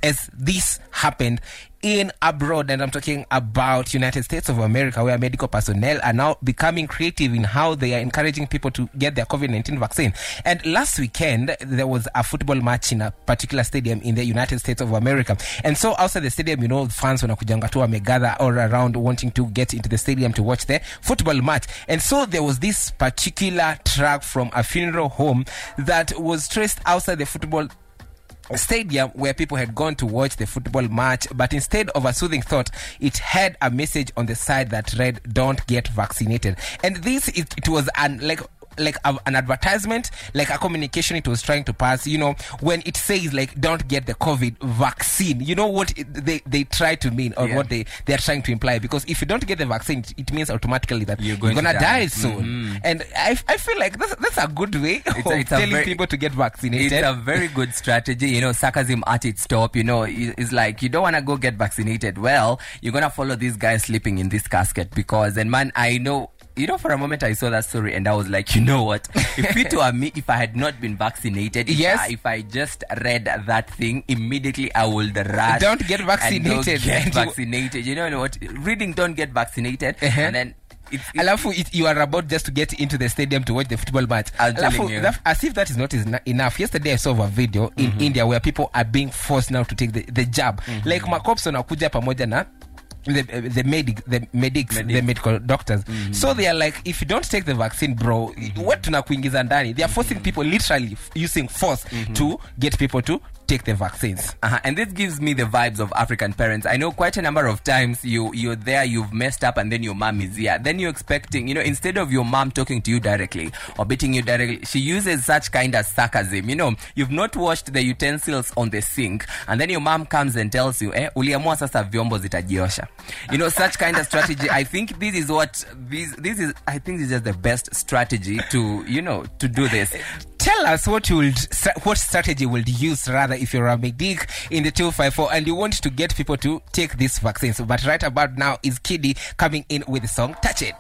as this happened in abroad, and I'm talking about United States of America, where medical personnel are now becoming creative in how they are encouraging people to get their COVID-19 vaccine. And last weekend, there was a football match in a particular stadium in the United States of America. And so outside the stadium, you know, fans wanakujanga tu wamegather all around wanting to get into the stadium to watch the football match. And so there was this particular truck from a funeral home that was traced outside the football stadium where people had gone to watch the football match, but instead of a soothing thought, it had a message on the side that read, "Don't get vaccinated." And this, it was an advertisement, like a communication it was trying to pass. You know, when it says like, don't get the COVID vaccine, you know what they try to mean, or what they are trying to imply, because if you don't get the vaccine, it means automatically that you're gonna die soon. And I feel like that's a good way of telling people to get vaccinated. It's a very good strategy, you know, sarcasm at its top. You know, it's like, you don't want to go get vaccinated, well, you're gonna follow this guy sleeping in this casket, because, and man, I know, you know, for a moment I saw that story and I was like, you know what? If it were me, if I had not been vaccinated, if I just read that thing, immediately I would rush. Don't get vaccinated. And don't get vaccinated. You know what? Reading don't get vaccinated. Uh-huh. And then you are about just to get into the stadium to watch the football match. I'm telling you. As if that is not enough. Yesterday I saw a video in India where people are being forced now to take the jab. Like makopso na kuja pamoja na the medical doctors. So they are like, if you don't take the vaccine, bro, what tunakuingiza ndani? They are forcing people, literally using force to get people to take the vaccines. And this gives me the vibes of African parents. I know quite a number of times you're there, you've messed up, and then your mom is here. Then you're expecting, you know, instead of your mom talking to you directly or beating you directly, she uses such kind of sarcasm. You know, you've not washed the utensils on the sink, and then your mom comes and tells you, uliamua sasa vyombo zitajiosha. You know, such kind of strategy. I think this is just the best strategy to, you know, to do this. Tell us what strategy you would use, rather, if you're a medic in the 254 and you want to get people to take these vaccines. But right about now is KiDi coming in with the song Touch It.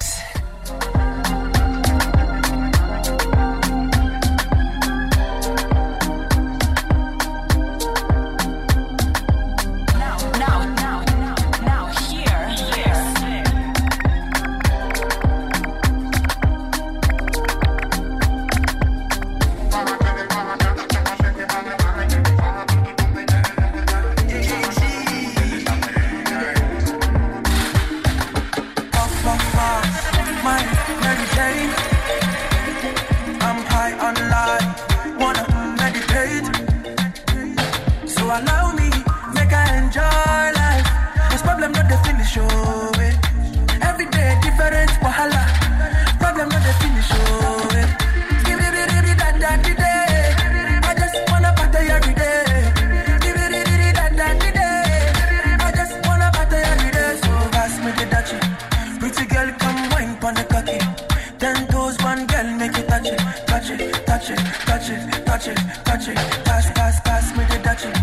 touch it. Pass, pass, pass me the touch it.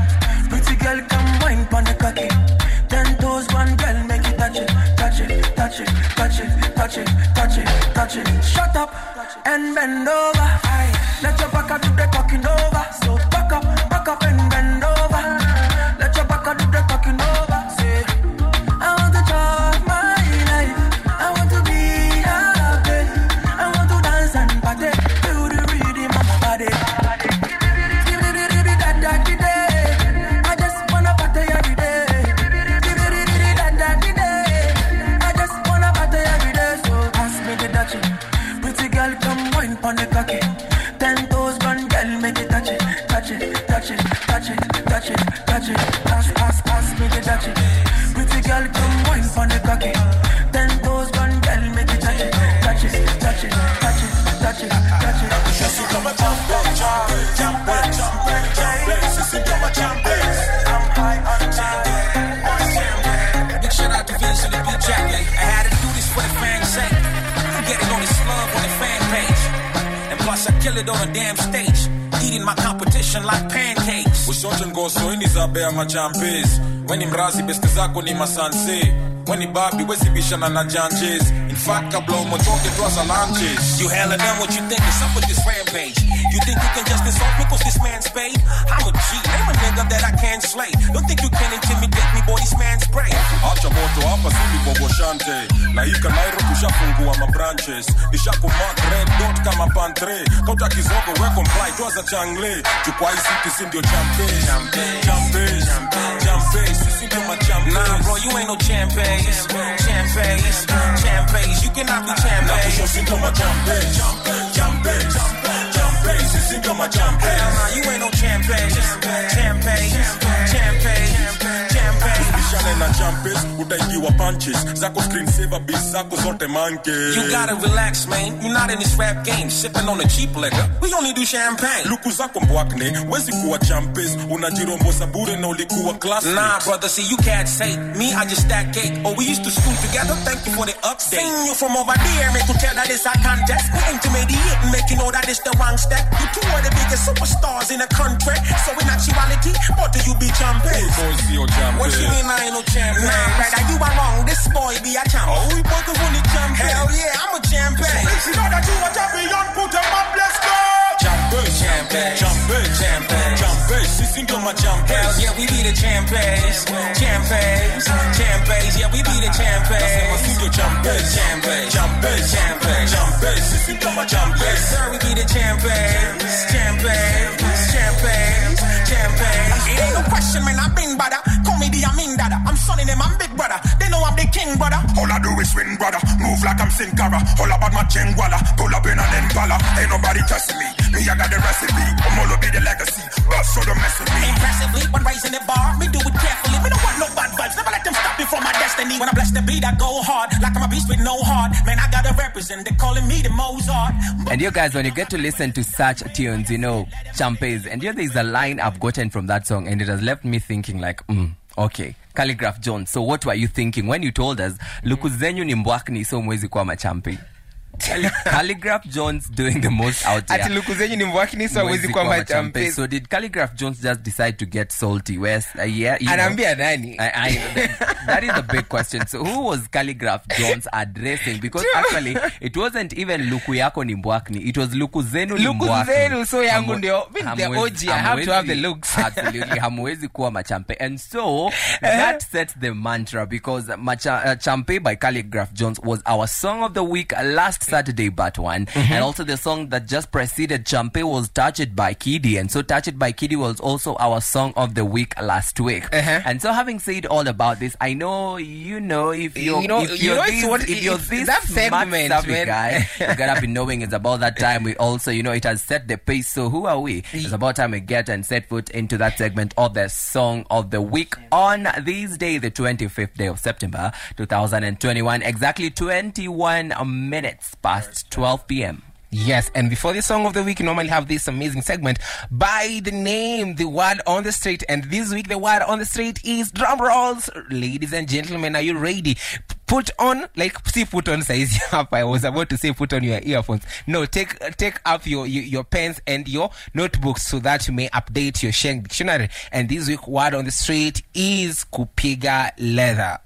Pretty girl, come wine pon the cocky. 10 toes, one girl, make it touch it. Touch it, touch it, touch it, touch it, touch it, touch it. Shut up and bend over. Aye. Let your back do the talking over. So back up and bend over. Let your back do the talking over. Say, I want to talk my. On the cocky, 10 toes, one girl, make it touch it, touch it, touch it, touch it, touch it, touch it, pass, pass, pass, make it touch it. Pretty girl, come wine on the cocky, 10 toes, one girl, make it touch it, touch it, touch it, touch it, touch it, touch it. Just to come a I'm high on time. Make sure not to visually be jacking. I had to do this for the fans' sake. I'm getting on this love on the fan page. Plus, I kill it on a damn stage. Eating my competition like pancakes. Ushote ngoso ini zabea machampiz. Weni mrazi beste zako ni masansi. Weni babi wezi bishana na janches. In fact, kabla umotoke tuwaza lunches. You hella damn what you think is up with this rampage. You think you can just insult me cause this man's paid? I'm a G, name a nigga that I can't slay. Don't think you can intimidate me, boy, this man's prey. Acha moto hapa sili bobo shante. Na hika Nairo kushafungua mabranches. Nisha kumark red dot kama pantre. Kauta kizogo weko mplai, tuwaza changle. Chukwa hii siti sindio champions. Champions, champions, sisi ndio machampions. Nah bro, you ain't no champions. Champions, champions, you cannot be champions. Na kusho sindio machampions. Champions, champions. You ain't no champagne. Champagne, champagne, champagne. Bishana na champes, utaigiwa punches. Zako screensaver, bis zako zote manke. You gotta relax, man. You're not in this rap game. Sipping on a cheap liquor. We only do champagne. Luku zako mbwakne, wezi kuwa champes. Unajirombo sabure na ulikuwa classmate. Nah, brother, see, you cats hate. Me, I just stack cake. Oh, we used to school together. Thank you for the update. Seeing you from over there, make you tell that it's our contest. We intermediate and make you know that it's the wrong step. You two are the biggest superstars in the country. So in actuality, what do you be champions? Hey boys, you're champions. What you mean I ain't no champion? Nah, brother, you alone. This boy be a champion. Oh, we both the only champion. Hell yeah, I'm a champion. You know that you a champion, put him up, let's go. Champion, champion, champion, champion, champion. Sissing to my champion. Hell yeah, we be the champions. Champions, champions, yeah, we be the champions. I'm a single champion. Champion, champion, champion, champion. Sissing to my champion. Sir, we be the champion. Champagne, champagne, champagne. It ain't no question, man. I've been brother. Call me the Amin Dada. I'm sonning them, I'm big brother. They know I'm the king, brother. All I do is win, brother. Move like I'm Sin Cara. All about my chingwala. Pull up in an impala. Ain't nobody touching me. Me, I got the recipe. I'm all be the legacy. But so don't mess with me. Impressively, when raising the bar, me do it carefully. Me don't want no bad vibes. Never let them stop me from my destiny. When I bless the beat, I go hard. Like I'm a beast with no heart. Man, I gotta represent. They're calling me the Mozart. And you guys, when you get to listen to such tunes, you know, champes, and here there's a line I've gotten from that song, and it has left me thinking like, okay, Khaligraph Jones, so what were you thinking when you told us luku zenyu ni mbwakni so mwezi kwa machampi? Khaligraph Jones doing the most out there. So did Khaligraph Jones just decide to get salty? Where's yeah? That is a big question. So who was Khaligraph Jones addressing? Because actually it wasn't even luku yako ni mbwakni. It was luku zenu ni mbwakni. Luku zenu so yangu ndio. The OG. I have to have the looks. Absolutely. Hamwezi kuwa machampe. And so that sets the mantra, because Champe by Khaligraph Jones was our song of the week last Saturday, but one. Mm-hmm. And also the song that just preceded Champe was Touch It by KiDi. And so Touch It by KiDi was also our song of the week last week. Uh-huh. And so having said all about this, I know, you know, if you're this segment, guy, you gotta be knowing it's about that time. We also, you know, it has set the pace. So who are we? It's about time we get and set foot into that segment of the song of the week on this day, the 25th day of September, 2021. Exactly 21 minutes past 12 p.m. Yes, and before the song of the week, you normally have this amazing segment by the name, the word on the street. And this week, the word on the street is drum rolls. Ladies and gentlemen, are you ready? Put on, like, see, put on size up. I was about to say put on your earphones. No, take up your pens and your notebooks so that you may update your Sheng dictionary. And this week word on the street is kupiga leather.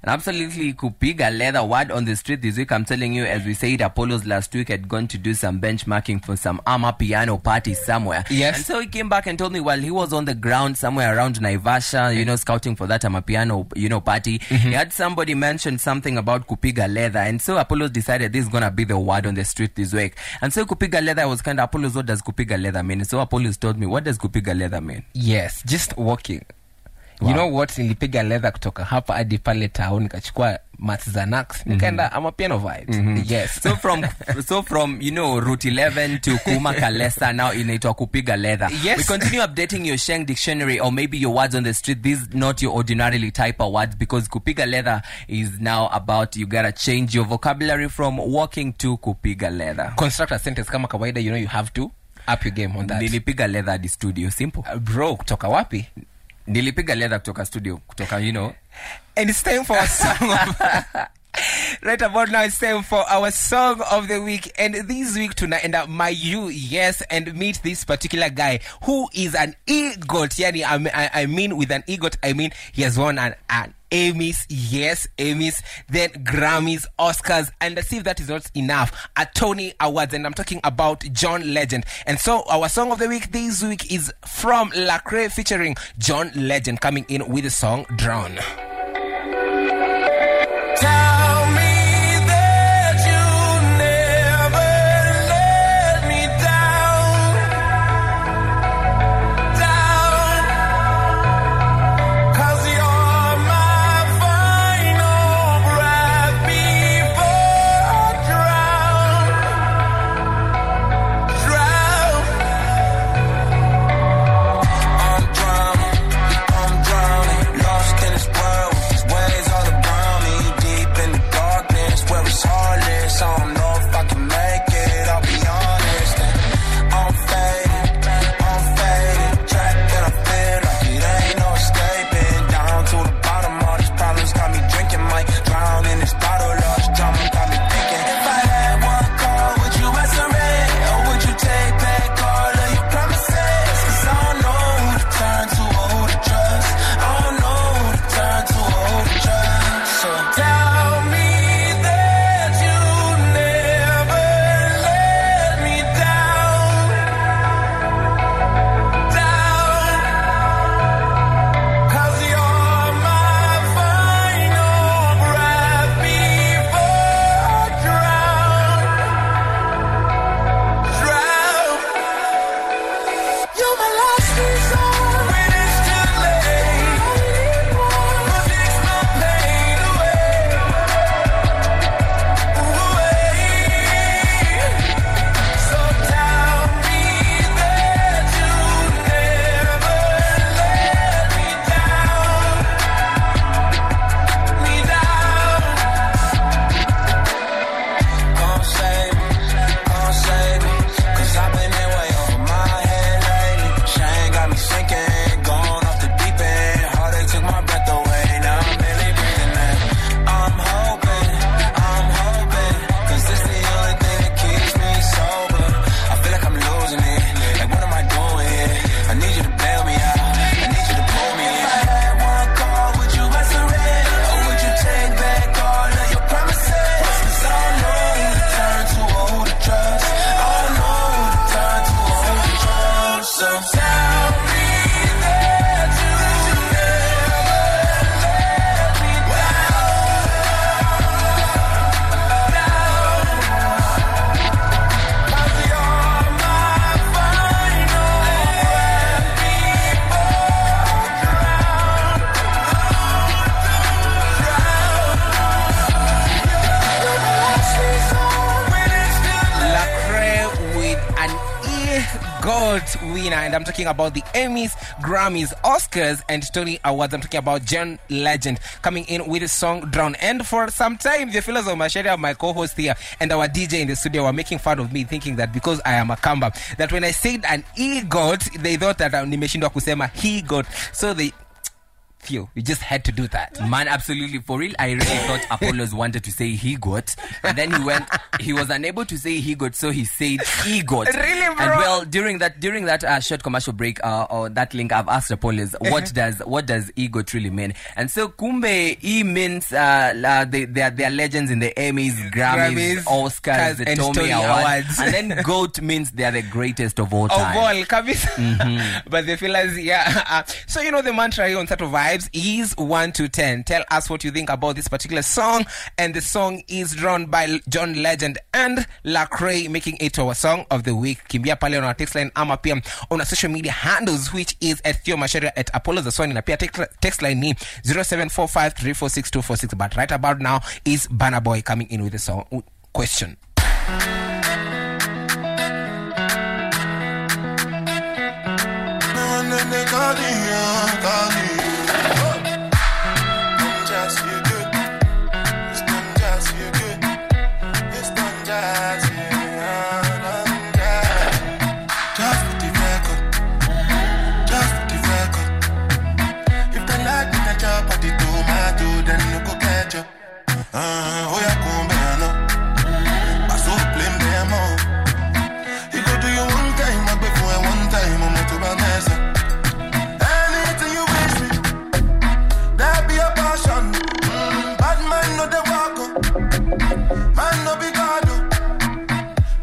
And absolutely kupiga leather, word on the street this week. I'm telling you, as we said, Apollos last week had gone to do some benchmarking for some ama piano party somewhere. Yes. And so he came back and told me while he was on the ground somewhere around Naivasha, you know, scouting for that ama piano, you know, party, he had somebody mention something about kupiga leather. And so Apollos decided this is going to be the word on the street this week. And so kupiga leather was kind of, Apollos, what does kupiga leather mean? So Apollos told me, what does kupiga leather mean? Yes, just walking. Wow. You know what, nilipiga leather kutoka hapa hadi pale town nikachukua maths za nax nikaenda ama piano vibes. Yes. So from you know route 11 to Kuma Kalesa now inaitwa kupiga leather. Yes. We continue updating your Sheng dictionary or maybe your words on the street. These are not your ordinarily type of words because kupiga leather is now about you gotta change your vocabulary from walking to kupiga leather. Construct a sentence kama kawaida, you know, you have to up your game on that. Nilipiga leather at the studio, simple. Bro, kutoka wapi? Nilipiga leather kutoka studio, kutoka, you know. And it's time for a song of... Right about now, it's time for our song of the week. And this week, tonight, and my you, yes, and meet this particular guy who is an EGOT. Yani, I mean, with an EGOT, I mean, he has won an Emmys, yes, Emmys, then Grammys, Oscars, and let's see if that is not enough, a Tony Awards, and I'm talking about John Legend. And so our song of the week this week is from Lacrae featuring John Legend, coming in with the song Drown. Tell me that you never let me down, 'cause you're my final breath before I drown. I'm drowning, lost in this world, these waves all around me, deep in the darkness, where it's heartless, I don't know if I can make it, I'll be honest, and I'm faded, trapped in a fear, like it ain't no escaping, down to the bottom, all these problems got me drinking, might drown in this bottle, lost drama got me thinking, if I had one call, would you answer it, or would you take back all of your promises, 'cause I don't know who to turn to or who to trust, I don't know who to turn to or who to trust, so tell me that you never let me down, 'cause you're my final breath before I drown. You're my last resort when it's too late. Who takes my pain away? So tell me that you never let me down. Come save me, 'cause I've been in way over my head lately. Shame got me sinking, gone off the deep end. Heartache took my breath away, now I'm barely breathing in. I'm hoping, 'cause this the only thing that keeps me sober. I feel like I'm losing it, like what am I doing here? I need you to bail me out, I need you to pull me in. If I had one call, would you answer it, or would you take back all of your promises? 'Cause I don't know who to turn to or who to trust, I don't know who to turn to or who to trust, so tell me that you never let me down, 'cause you're my final breath before I drown. You're my last resort when it's too late. Lacrae with an EGOT winner, and I'm talking about the Emmys, Grammys, Oscars, and Tony Awards. I'm talking about John Legend, coming in with the song Drown. And for some time, the fellows of Macharia, my co-host here, and our DJ in the studio were making fun of me, thinking that because I am a Kamba, that when I said an EGOT, they thought that nimeshindwa kusema he got. So they Theo, you just had to do that. Man, absolutely. For real, I really thought Apollos wanted to say he got. And then he was unable to say he got, so he said he got. Really, bro? And well, during that short commercial break, or that link, I've asked Apollos, what does he got really mean? And so, kumbe, he means they are legends in the Emmys, Grammys, Oscars, the Tony Awards. And then GOAT means they are the greatest of all time. Of all, mm-hmm. But they feel as, yeah. So, you know, the mantra here on Sato Vibes is 1 to 10. Tell us what you think about this particular song. And the song is drawn by John Legend and Lacrae, making it our song of the week. Kimbia pale on our text line, ama pia on our social media handles, which is at Theo Macharia, at Apollos Zaswani, na pia text line ni 0745346246. But right about now is Banner Boy coming in with a song question. Oh, yeah, come here now. I so blame them all. You go do you one time, but before one time, I'm not about mess. Anything you wish me, that be a passion. Bad man, no the walk. Man, no be God.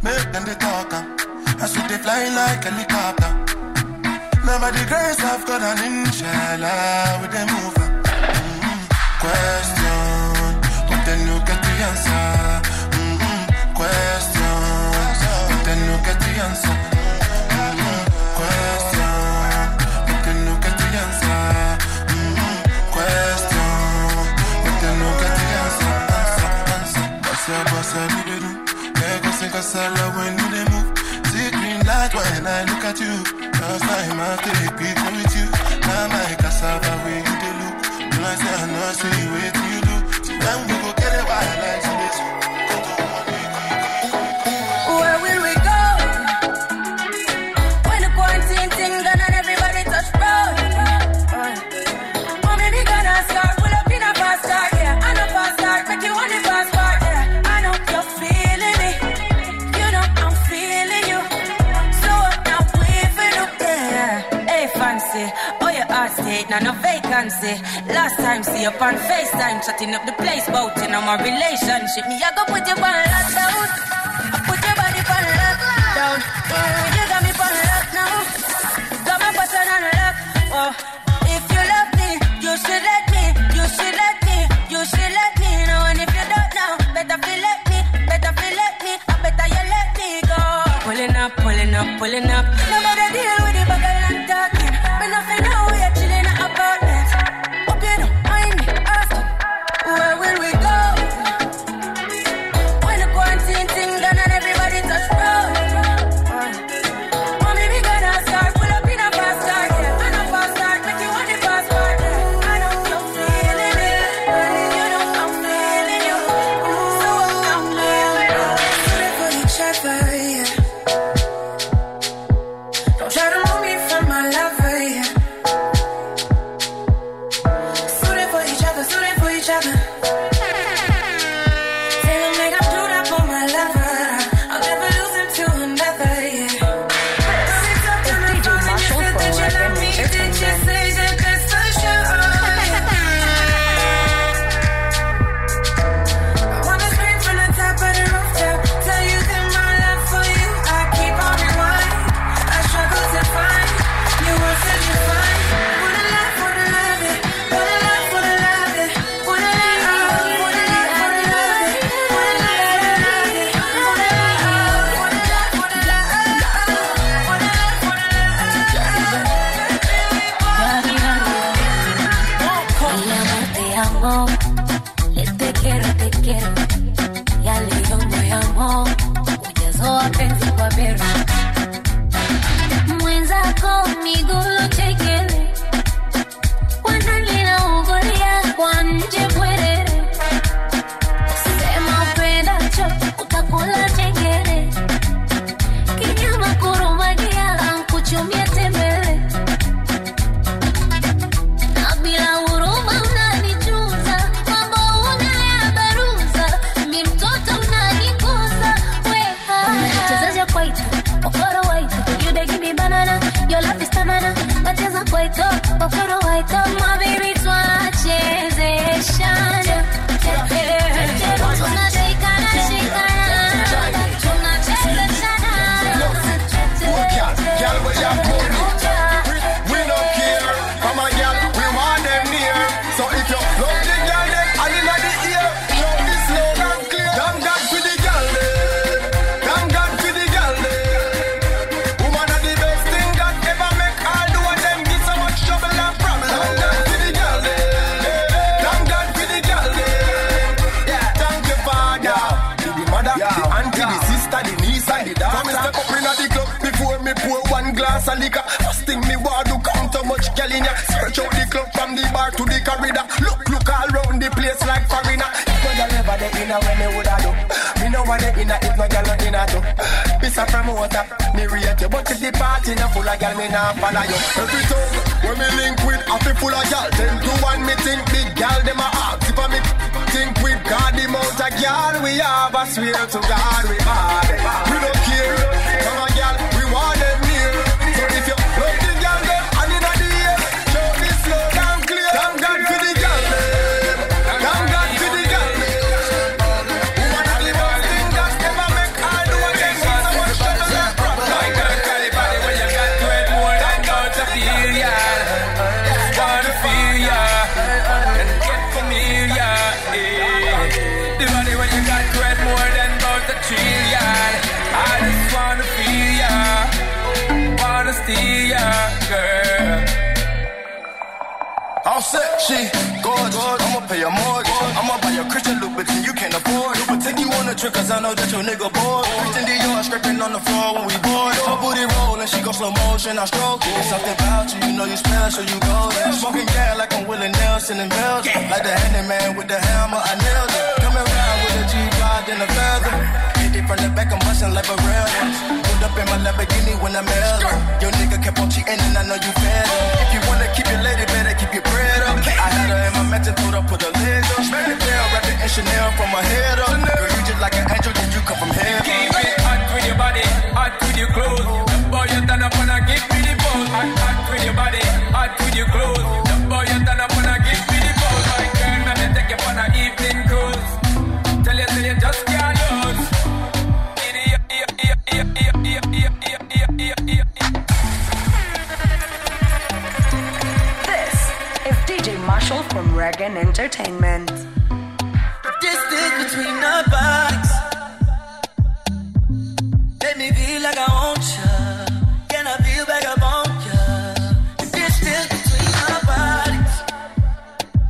Make them the talker. I should they fly like a helicopter. Now, by the grace of God, and inshallah, with them over. Question. Then you get the answer. Question. But then you get the answer. Question. But then you get the answer. Question. But then you get the answer. Answer. Bossa, do they do? They go sing a solo when do they move? See green light when I look at you. Last time I take picture with you. Now my cassava way you they look. When I say I know I see you wait till you do. Then we go get it by the lights. No vacancy. Last time see up on FaceTime, shutting up the place, boating on my relationship. Me I go put you on lockdown. I put your body on lockdown. You got me on lock now. Got my person on lock. Oh, if you love me, you should let me. You should let me. You should let me know. And if you don't know, better feel let me. Better feel let me. I better you let me go. Pulling up, pulling up, pulling up. Nobody deal with it, but I'm talking. But nothing now. Nacheza kwa ito, wakoro wa ito, mabiri tunachezeshana. Tunashikana, shikana, tunachezeshana. Girl, we are cool. We don't care. Come on, girl, we want them near. So if you love the girl, then I in the ear. Love this loud and clear. Damn God for the girl, then. Damn God for the girl, then. Woman are the best thing that ever make all do and them get so much trouble and problem. Damn God for the girl, then. Damn God for the girl, then. Yeah, thank the father, the mother, the auntie, the sister, the niece, and the daughter. Me pour one glass of liquor. First thing me want to count how much girl in ya. Search out the club from the bar to the corridor. Look all round the place like foreigner. If no girl ever dey inna when me woulda do. Me know what dey inna if no girl no inna do. Piss a promoter, me rate you, but if the party no full of girl, me nah follow you. Every time when me link with a fi full of girl, them do one me think big girl them a ask if I me think with God the amount of girl we have. I swear to God we are. We don't care. Come on, girl. She gorgeous, I'ma pay your mortgage. I'ma buy your Christian Louboutin you can't afford. But take you on a trip cause I know that your nigga bored. Christian Dior scraping on the floor when we bored. Her booty rollin', she go slow motion, I stroke it. There's something about you, you know you special, you golden. Smoking gas like I'm Willie Nelson in Belgium. Like the handyman with the hammer, I nailed it. Coming round with a G-Rod and a feather. Hit it from the back, I'm bustin' like a rail. Pulled up in my Lamborghini when I'm out. Your nigga kept on cheating and I know you fed up. If you wanna keep your lady, better keep your bread up. I had her in my mansion, told her put her lid up. Spanish bell, rapping and Chanel from her head up. Girl, you just like an angel, did you come from heaven? Keep it hot with your body, hot with your clothes. The boy you turn up and I give me the ball. Hot with your body, hot with your clothes. The boy you turn up and I give me the ball. My girl, man, I take you on an evening cruise. Tell you just can't lose. Marshall from Reagan Entertainment. Distance between our bodies. Let me feel like I want you. Can I feel like I want you? Distance between our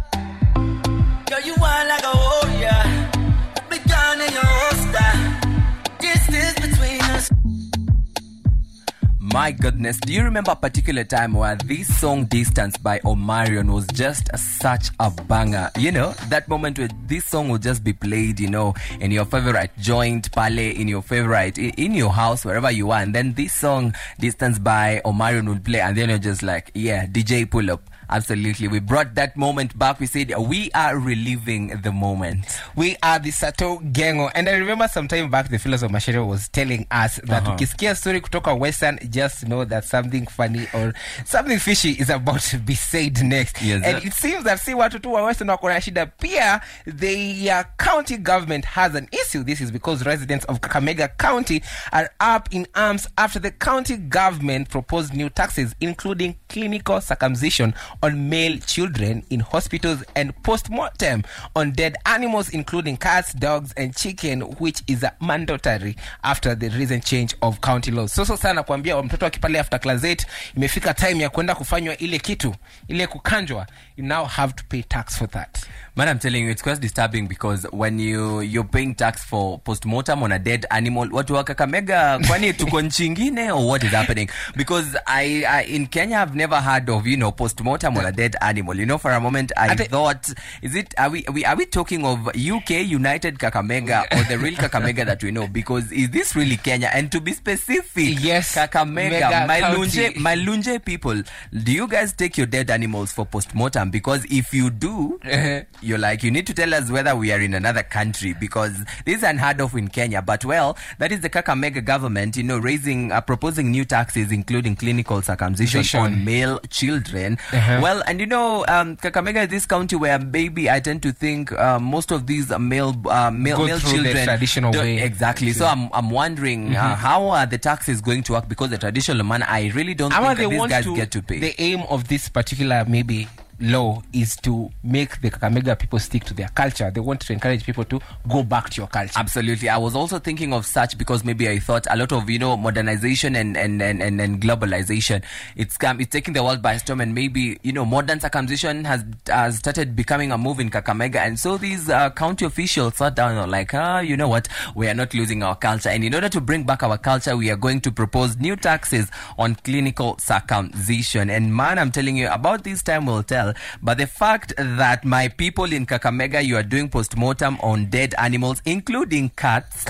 bodies. Girl, you wild like a warrior. Put me down in your holster. Distance between us. My goodness, do you remember a particular time where this song Distance by Omarion was just such a banger? You know, that moment where this song would just be played, you know, in your favorite joint, pale, in your favorite, in your house, wherever you are. And then this song Distance by Omarion would play and then you're just like, yeah, DJ pull up. Absolutely. We brought that moment back. We said, we are reliving the moment. We are the Sato Gengo. And I remember some time back, the Philosopher Macharia was telling us that ukisikia story kutoka Western, just know that something funny or something fishy is about to be said next. Yes, and it seems that see watu tu wa Western wakona shida pia. The county government has an issue. This is because residents of Kakamega County are up in arms after the county government proposed new taxes, including clinical circumcision on male children in hospitals and post-mortem on dead animals, including cats, dogs, and chicken, which is mandatory after the recent change of county laws. So sana kuambia mtoto akipale after class 8, imefika time ya kwenda kufanywa ile kitu, ile kukanjwa. You now have to pay tax for that. Man, I'm telling you, it's quite disturbing because when you're paying tax for post-mortem on a dead animal, watu wa Kakamega kwani tuko nchi nyingine or what is happening? Because I in Kenya, I've never heard of, you know, post-mortem on a dead animal. You know, for a moment I thought, is it are we talking of UK United Kakamega or the real Kakamega that we know? Because is this really Kenya? And to be specific, yes, Kakamega Kakamega, Malunje people, do you guys take your dead animals for post-mortem? Because if you do, you're like, you need to tell us whether we are in another country, because this is unheard of in Kenya. But well, that is the Kakamega government, you know, proposing new taxes, including clinical circumcision on male children. Well, and you know, Kakamega is this county where maybe I tend to think most of these male children traditional way. Exactly. So I'm wondering how are the taxes going to work, because the traditional man, I really don't think these guys get to pay. The aim of this particular maybe law is to make the Kakamega people stick to their culture. They want to encourage people to go back to your culture. Absolutely. I was also thinking of such, because maybe I thought a lot of, you know, modernization and globalization, it's taking the world by storm, and maybe, you know, modern circumcision has started becoming a move in Kakamega, and so these county officials sat down and were like, you know what, we are not losing our culture, and in order to bring back our culture, we are going to propose new taxes on clinical circumcision. And man, I'm telling you, about this time will tell. But the fact that, my people in Kakamega, you are doing post-mortem on dead animals, including cats,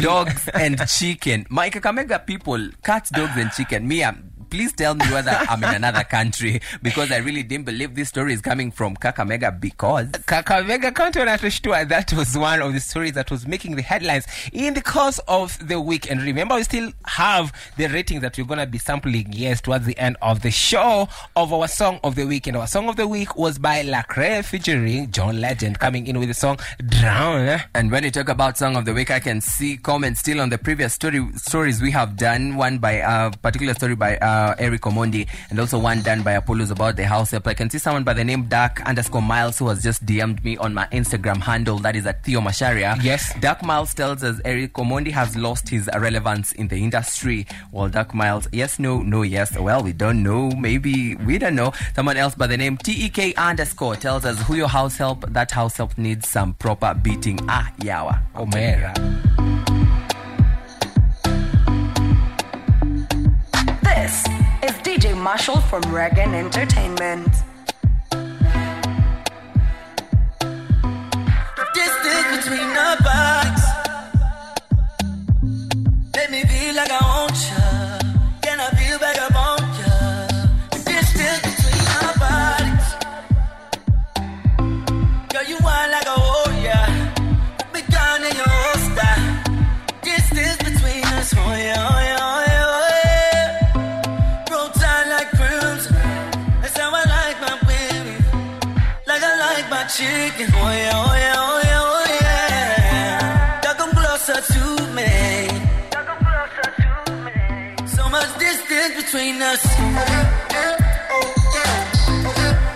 dogs, and chicken. My Kakamega people, cats, dogs, and chicken. Please tell me whether I'm in another country, because I really didn't believe this story is coming from Kakamega, because Kakamega County, that was one of the stories that was making the headlines in the course of the week. And remember, we still have the ratings that we're going to be sampling, yes, towards the end of the show, of our Song of the Week. And our Song of the Week was by Lacrae featuring John Legend, coming in with the song Drown. And when you talk about Song of the Week, I can see comments still on the previous stories we have done, one by a particular story by Eric Omondi, and also one done by Apollos about the house help. I can see someone by the name Dark_Miles, who has just DM'd me on my Instagram handle, that is at Theo Macharia. Yes. Dark Miles tells us Eric Omondi has lost his relevance in the industry. Well, Dark Miles, yes, no, yes. Well, we don't know. Maybe we don't know. Someone else by the name TEK_ tells us, who your house help? That house help needs some proper beating. Ah, yawa. Omera. This is DJ Marshall from Reagan Entertainment. The distance between our bodies make me feel like I want you. Can I feel back up on you? The distance between our bodies, girl, you wild like a warrior. Put me down in your holster. Distance between us, oh yeah, oh yeah. Chicken, oh yeah, oh yeah, oh yeah, oh yeah. Y'all come closer to me. Y'all come closer to me. So much distance between us.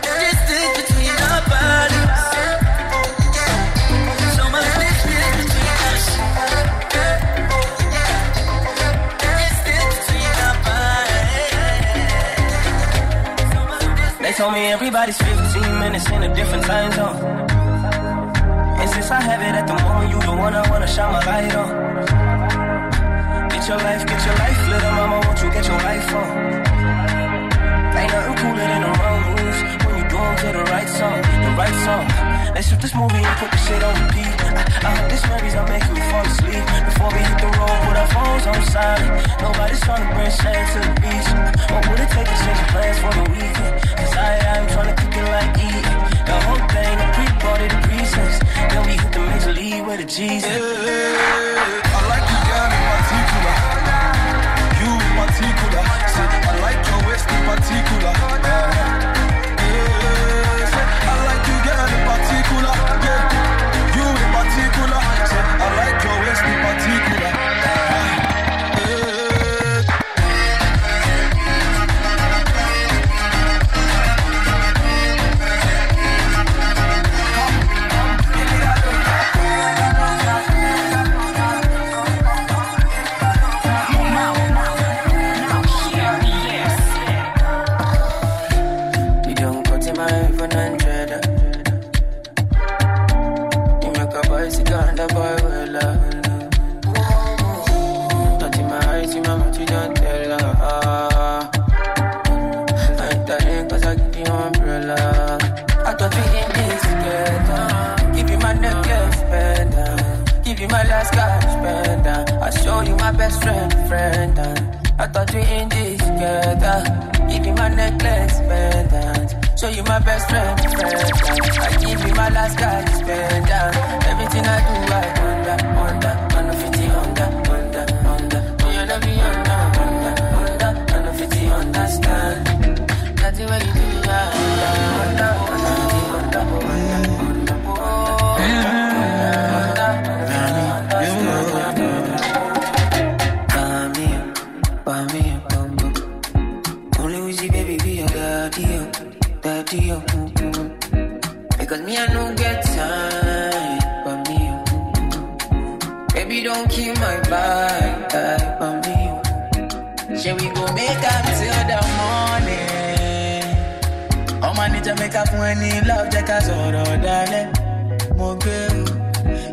Distance between our bodies. So much distance between us. Distance between our bodies. They told me everybody's 15 minutes in a different time zone. And since I have it at the moment, you the one I wanna shine my light on. Get your life lit up, mama, won't you get your life on? Ain't nothing cooler than the wrong moves when you do them to the right song, the right song. Let's shoot this movie and put the shit on repeat. I hope this memories are making me fall asleep. Before we hit the road, put our phones on silent. Nobody's trying to bring shame to the beach. What would it take to change your plans for the weekend? Cause I ain't trying to cook it like eat. The whole thing, the pre-party, the presets. Then we hit the major league with a Jesus. Yeah. I like you down in particular. You in particular. Say, I like your waist in particular. Yeah. Say, I like you down in particular. Yeah. You in particular. Say, I like your waist in particular. My last cash, friend, I show you my best friend, I thought we in this together. Give me my necklace, pendant. Show you my best friend, friend. I give you my last card, spend down. Everything I do, I wonder. I know 50 under. You know me, under. I know 50 understand. Nothing when you do, I wonder. Because me, I don't get time for me. Baby, don't kill my vibe for me. Shall we go make up till the morning? Oh, my need to make up when he love the castle, darling. More girl,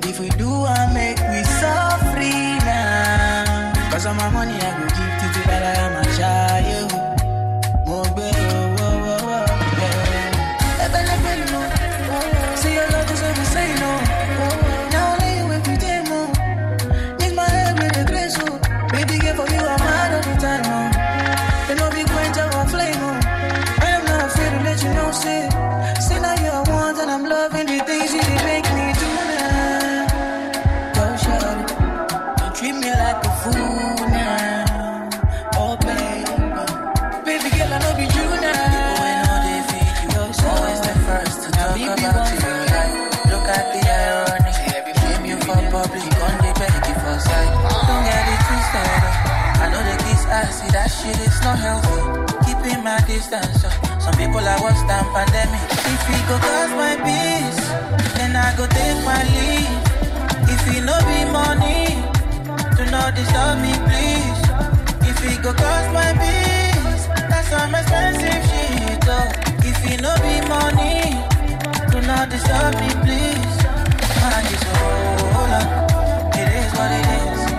if we do, I make we so free now. Because of my money, I go give to that I am a child. Shit is not healthy, keeping my distance. Some people are worse than pandemic. If we go cause my peace, then I go take my leave. If we no be money, do not disturb me, please. If we go cause my peace, that's some expensive shit. Oh. If we no be money, do not disturb me, please. Man, it's all up. It is what it is. Yeah.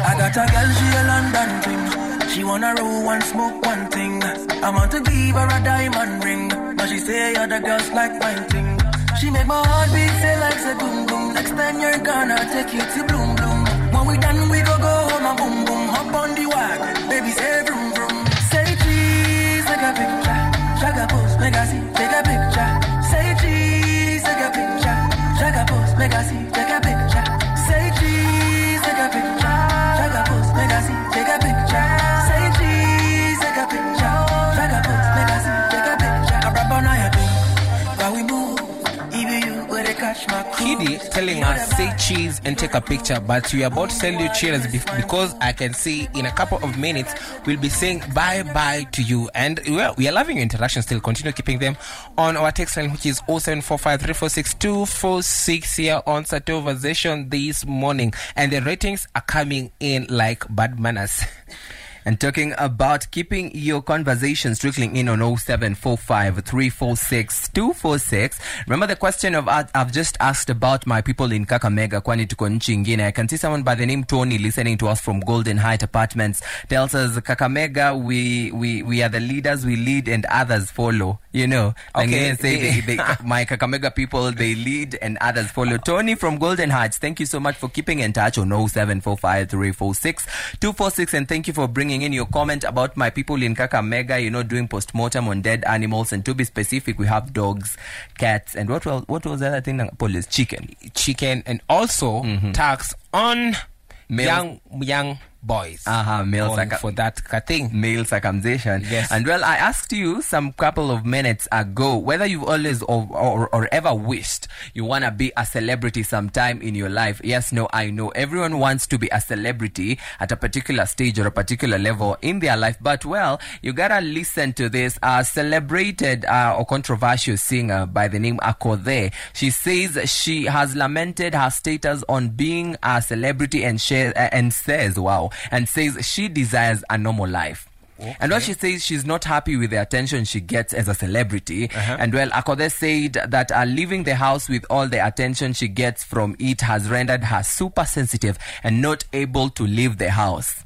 I got a girl, she a London thing. She wanna roll and smoke one thing. I want to give her a diamond ring, but she say other girls like mine thing. She make my heart beat, say like a boom boom. Next time you're gonna take you to bloom bloom. When we done, we go go home and boom boom. Hop on the wagon, baby say vroom vroom. Say cheese, take a picture. Shaka pose, make a see, take a picture. Say cheese, take a picture. Shaka pose, make a see, take a picture. Say cheese, take a picture. Take a picture, say cheese, take a picture, take a post, make us take a picture. I rub on our thing, but we move, even you go to catch my crew. KiDi telling us, say cheese and take a picture, but we are about to send you cheers because I can see in a couple of minutes we'll be saying bye-bye to you. And we are loving your interactions still. Continue keeping them on our text line, which is 0745346246 here on Sato Vibes this morning. And the ratings are coming in like bad manners. And talking about keeping your conversations trickling in on 0745346246. Remember the question of I've just asked about my people in Kakamega, kwani tuko nchi ingine. I can see someone by the name Tony listening to us from Golden Height Apartments. Tells us Kakamega, we are the leaders, we lead and others follow. You know, okay. Like say my Kakamega people, they lead and others follow. Tony from Golden Heights, thank you so much for keeping in touch on 0745346246, and thank you for bringing in your comment about my people in Kakamega, you know, doing post-mortem on dead animals, and to be specific, we have dogs, cats, and what was the other thing? Police, chicken, and also tax on young boys. Male for that thing. Male circumcision. Yes. And well, I asked you some couple of minutes ago whether you've always or ever wished you want to be a celebrity sometime in your life. Yes, no, I know. Everyone wants to be a celebrity at a particular stage or a particular level in their life. But well, you got to listen to this celebrated or controversial singer by the name Akode. She says she has lamented her status on being a celebrity and says she desires a normal life. Okay. And what she says, she's not happy with the attention she gets as a celebrity. And well, Akode said that leaving the house with all the attention she gets from it has rendered her super sensitive and not able to leave the house.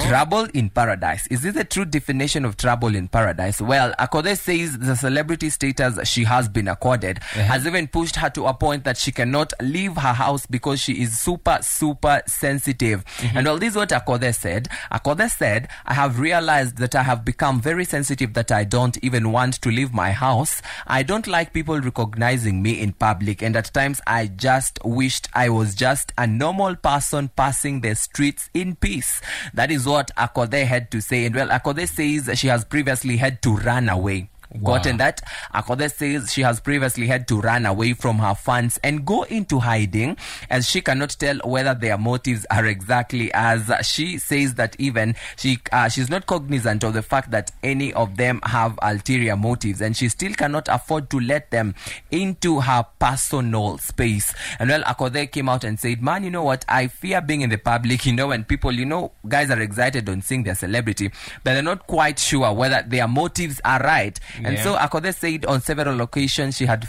Trouble in paradise. Is this a true definition of trouble in paradise? Well, Akode says the celebrity status she has been accorded has even pushed her to a point that she cannot leave her house because she is super, super sensitive. And all this is what Akode said. Akode said, I have realized that I have become very sensitive that I don't even want to leave my house. I don't like people recognizing me in public, and at times I just wished I was just a normal person passing the streets in peace. That is what Akode had to say. And well, Akode says she has previously had to run away. Gotten that? Akode says she has previously had to run away from her fans and go into hiding, as she cannot tell whether their motives are exactly, as she says that even she's not cognizant of the fact that any of them have ulterior motives, and she still cannot afford to let them into her personal space. And well, Akode came out and said, man, you know what? I fear being in the public, you know, when people, you know, guys are excited on seeing their celebrity, but they're not quite sure whether their motives are right. And so Akode said on several occasions she has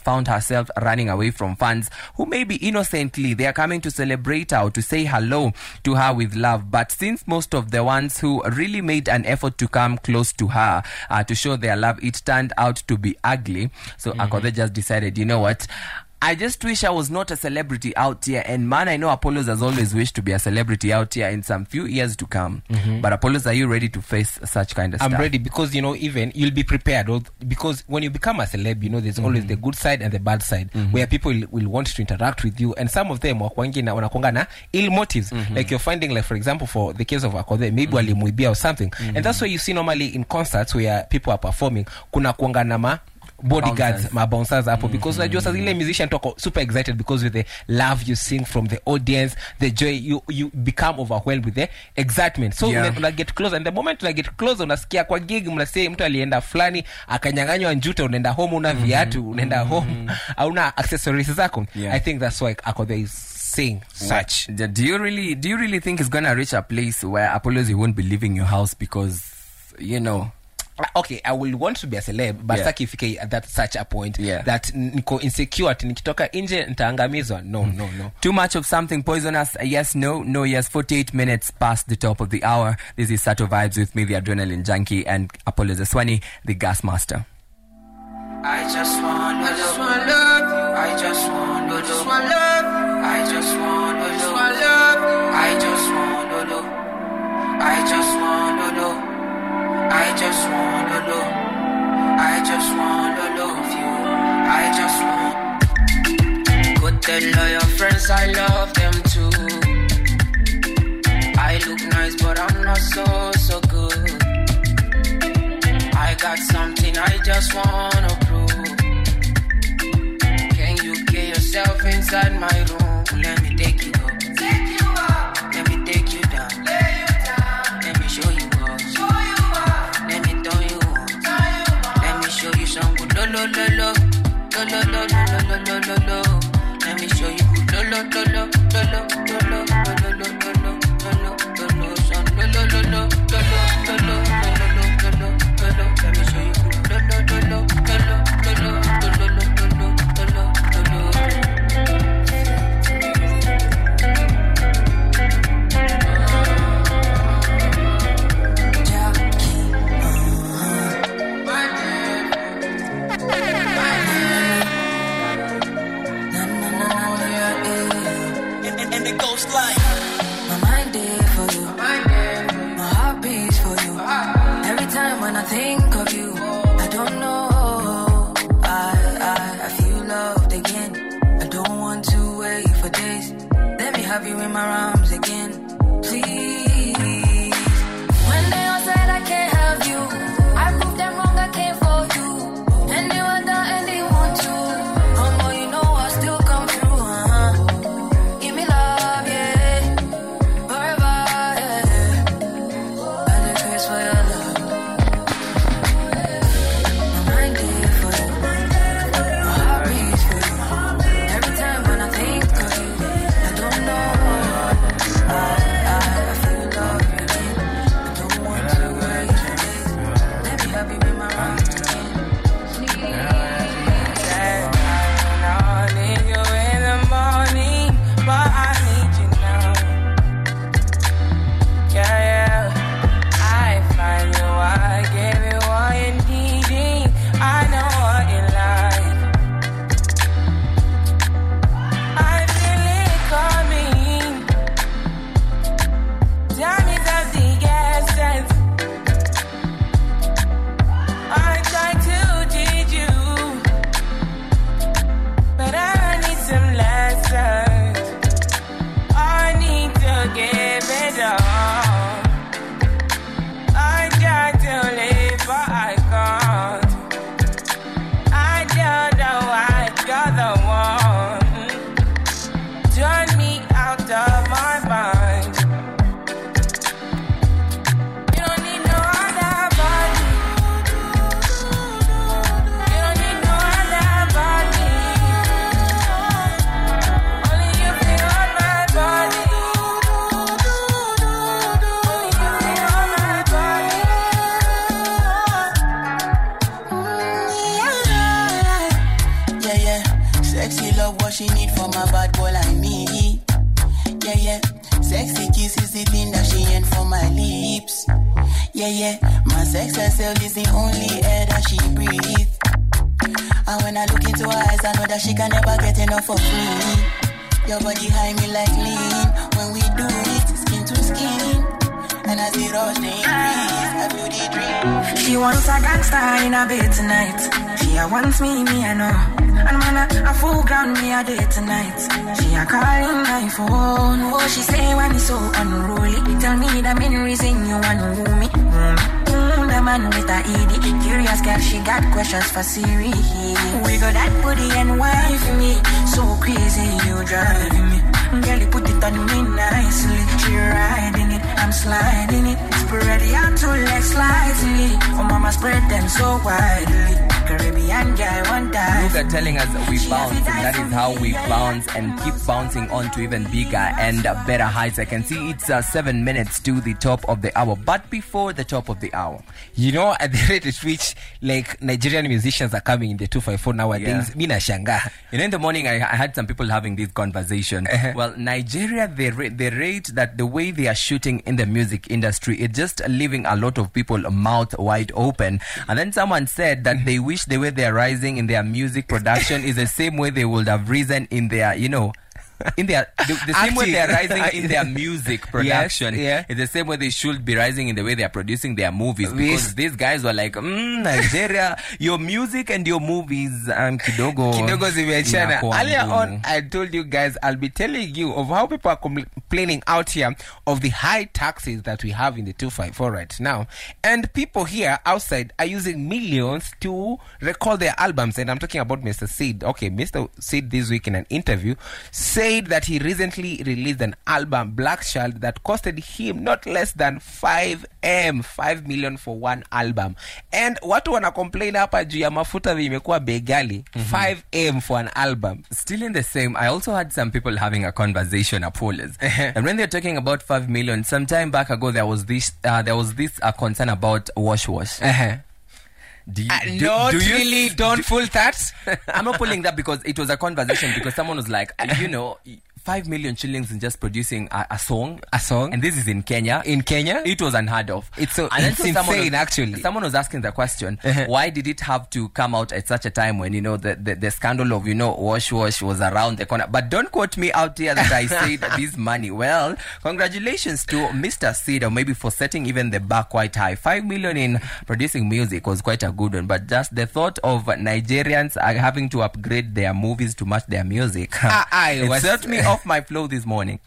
found herself running away from fans who maybe innocently they are coming to celebrate her or to say hello to her with love. But since most of the ones who really made an effort to come close to her to show their love, it turned out to be ugly. So Akode just decided, you know what? I just wish I was not a celebrity out here. And man, I know Apollos has always wished to be a celebrity out here in some few years to come. But Apollos, are you ready to face such kind of stuff? I'm ready, because, you know, even you'll be prepared. Because when you become a celeb, you know, there's always the good side and the bad side, where people will want to interact with you. And some of them wanakuanga na ill motives. Like you're finding, like, for example, for the case of Akode, maybe walimwibia or something. And that's why you see normally in concerts where people are performing, kunakuanga na bodyguards, my bouncers, because I just as a musician talk super excited because with the love you sing from the audience, the joy, you become overwhelmed with the excitement. So when I get close, and the moment I get close, unasikia kwa gig mnasema mtu alienda flani akanyanganywa njuta, unaenda home una viatu, unaenda home hauna accessories zako. I think that's why Akode is saying such. Do you really think it's going to reach a place where Apollos, you won't be leaving your house because, you know, okay, I will want to be a celeb, but sakifikia at that such a point that niko insecure, nikitoka nje nitaangamizwa. No. Too much of something poisonous. Yes, no, yes. 48 minutes past the top of the hour. This is Sato Vibes with me, the Adrenaline Junkie, and Apollos Zaswani, the Gas Master. I just want to love you. I just want. Good then, loyal friends, I love them too. I look nice, but I'm not so good. I got something I just wanna prove. Can you get yourself inside my room? Let me take you up. Take you up. Let me take you down. Let me show you. Let me show you. Like Sexy love, what she need for my bad boy like me. Yeah, yeah. Sexy kiss is the thing that she ain't for my lips. Yeah, yeah. My sex herself is the only air that she breathes. And when I look into her eyes, I know that she can never get enough of me. Your body high me like lean. When we do it, skin to skin. And as the rush, the increase, I feel the dream. She wants a gangster in her bed tonight. She a wants me, I know. And man, I full ground me a day tonight. She a calling my phone. Oh, she say when it's so unruly. Tell me the main reason you want to woo me. The man with a ED. Curious girl, she got questions for Siri. We got that booty and wife me. So crazy, you driving me. Girl, you put it on me nicely. She riding it, I'm sliding it. Spread the arm to legs slightly. Oh, mama, spread them so widely. Caribbean girl, one time. Look at telling us we bounce, and that is how we bounce and keep bouncing on to even bigger and better heights. I can see it's 7 minutes to the top of the hour, but before the top of the hour, you know, at the rate at which like Nigerian musicians are coming in the 254 nowadays, mina shanga. You know, in the morning I had some people having this conversation. Well, Nigeria, the rate that the way they are shooting in the music industry, it's just leaving a lot of people mouth wide open. And then someone said that they wish the way they are rising in their music production is the same way they would have risen in their, you know, in their the same way they are rising in their music production is the same way they should be rising in the way they are producing their movies, because these guys were like, Nigeria, your music and your movies kidogo zimeachana. Earlier on I told you guys I'll be telling you of how people are complaining out here of the high taxes that we have in the 254 right now, and people here outside are using millions to record their albums. And I'm talking about Mr. Seed. Okay, Mr. Seed this week in an interview said that he recently released an album, Black Child, that costed him not less than 5 million for one album. And watu wana complain hapa juu ya mafuta vimekuwa bei ghali. 5M for an album. Still in the same, I also had some people having a conversation, Apollos. And when they're talking about 5 million, some time back ago there was this concern about wash. Do you fool that? I'm not pulling that because it was a conversation, because someone was like, you know, 5 million shillings in just producing a song, and this is in Kenya. In Kenya, it was unheard of. It's insane, actually. Someone was asking the question, why did it have to come out at such a time when, you know, the scandal of, you know, wash was around the corner? But don't quote me out here that I said this money. Well, congratulations to Mr. Seed, or maybe for setting even the bar quite high. 5 million in producing music was quite a good one, but just the thought of Nigerians are having to upgrade their movies to match their music. It set me off my flow this morning.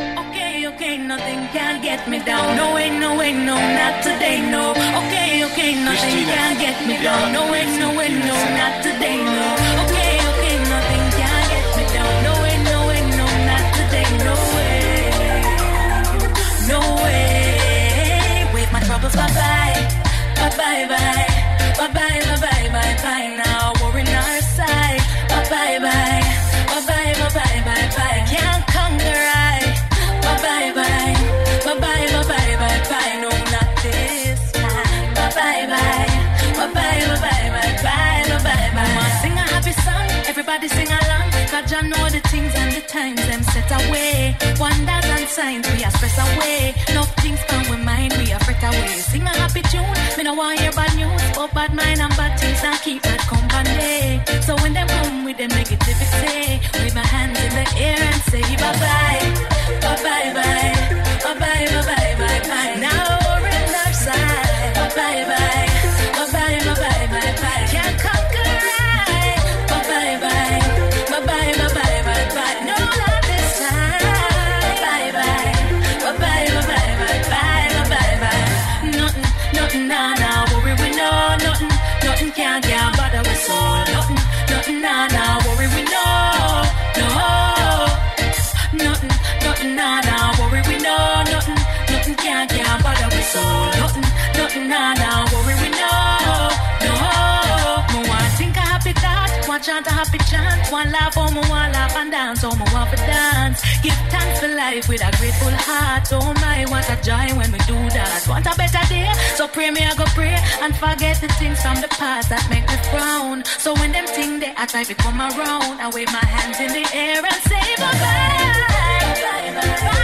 Okay, nothing can get me down. No way, no, not today, no. Okay, nothing can get me down. No way, no, not today, no. Okay, nothing can get me down. No way, no, not today, no way. With my troubles, bye bye now. We're in our side, bye bye. Can't conquer I. Bye bye. No, not this time. Bye bye. Mama sing a happy song. Everybody sing along. 'Cause I know the things and the times them set away. Wonders and signs we are stressed away. Love things come with mind we are fret away. Sing a happy tune. Me no want hear bad news. But bad mind and bad things I keep that company. So when them come with them negativity, wave my hands in the air and say bye bye, bye bye bye, bye bye bye bye bye. Now we're in our side. Bye bye bye, bye bye bye bye bye. Can't conquer right. Bye bye bye. Bye-bye, no, not this time. Bye-bye. Nothing, nah, worry we know. Nothing can't get bother with soul. Nothing, nah, worry we know. No, nothing, nah, worry we know. Nothing can't get bother with soul. Nothing, nah, worry we know. No, no one think I have it that one. One chant, a happy chant. One laugh, oh, my one laugh and dance. Oh, my one for dance. Give thanks for life with a grateful heart. Oh, my, what a joy when we do that. Want a better day? So pray me, I go pray. And forget the things from the past that make me frown. So when them things they I try to come around, I wave my hands in the air and say bye-bye. Bye-bye.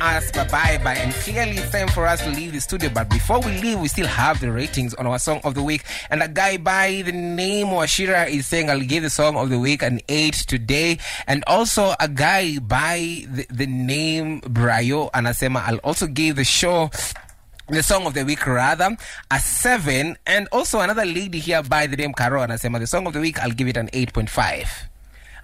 Us bye-bye and clearly it's time for us to leave the studio, but before we leave we still have the ratings on our song of the week, and a guy by the name Washira is saying I'll give the song of the week an 8 today, and also a guy by the name Brayo Anasema I'll also give the song of the week rather a 7, and also another lady here by the name Caro Anasema the song of the week I'll give it an 8.5.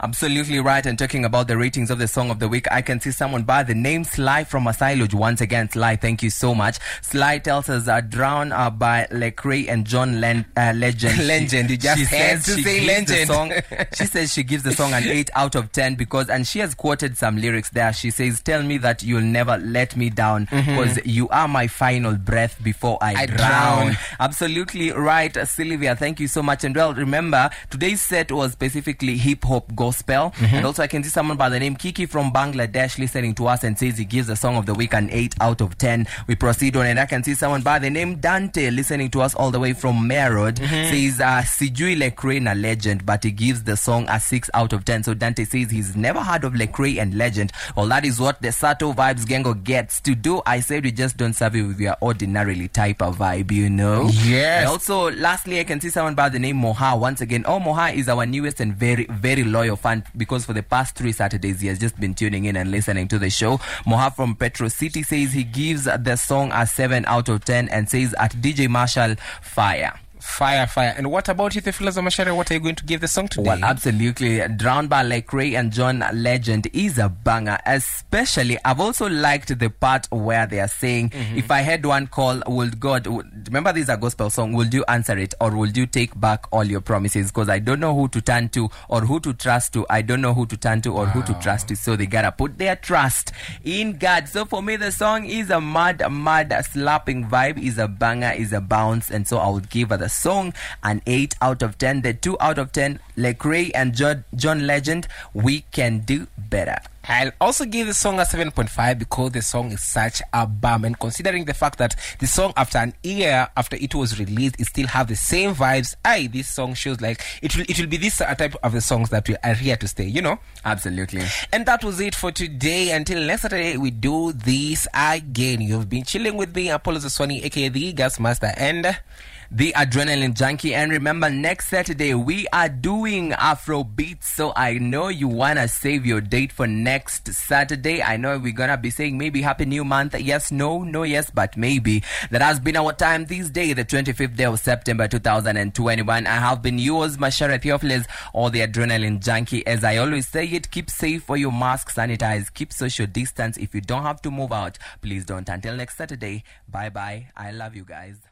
Absolutely right. And talking about the ratings of the song of the week, I can see someone by the name Sly from Masai Lodge. Once again, Sly, thank you so much. Sly tells us Drown by Lacrae and John Legend. Legend. You just had to say Legend. She says she gives the song an 8 out of 10 because, and she has quoted some lyrics there. She says, tell me that you'll never let me down because you are my final breath before I drown. Absolutely right, Sylvia. Thank you so much. And well, remember, today's set was specifically hip-hop gospel. And also I can see someone by the name Kiki from Bangladesh listening to us and says he gives the song of the week an 8 out of 10. We proceed on, and I can see someone by the name Dante listening to us all the way from Merod says Sijui Lacrae na Legend, but he gives the song a 6 out of 10. So Dante says he's never heard of Lacrae and Legend. Well, that is what the Sato Vibes Gengo gets to do. I said we just don't serve you with your ordinarily type of vibe, you know. Yes. And also lastly I can see someone by the name Moha once again. Oh, Moha is our newest and very, very loyal fan because for the past 3 Saturdays he has just been tuning in and listening to the show. Moha from Petro City says he gives the song a 7 out of 10 and says at DJ Marshall fire. Fire. And what about you, the Philosopher? What are you going to give the song today? Well, absolutely. Drown by Lacrae and John Legend is a banger. Especially, I've also liked the part where they are saying, if I had one call, would God... Remember, this is a gospel song. Would you answer it or would you take back all your promises? Because I don't know who to turn to or who to trust to. Who to trust to. So they got to put their trust in God. So for me, the song is a mad slapping vibe. Is a banger, is a bounce. And so I would give her the song an 8 out of 10. The 2 out of 10 Lacrae and John Legend, we can do better. I'll also give the song a 7.5 because the song is such a bum, and considering the fact that the song after an year after it was released it still have the same vibes. This song shows like it will be this type of the songs that are here to stay, you know. Absolutely. And that was it for today. Until next Saturday we do this again. You've been chilling with me, Apollos Zaswani, aka the Gas Master and the Adrenaline Junkie. And remember, next Saturday we are doing Afro Beats. So I know you wanna save your date for next Saturday. I know we're gonna be saying maybe Happy New Month. Yes, no, yes, but maybe. That has been our time this day, the 25th day of September 2021. I have been yours, Mashara Theophilus, or the Adrenaline Junkie. As I always say it, keep safe for your mask, sanitize, keep social distance. If you don't have to move out, please don't. Until next Saturday, bye. I love you guys.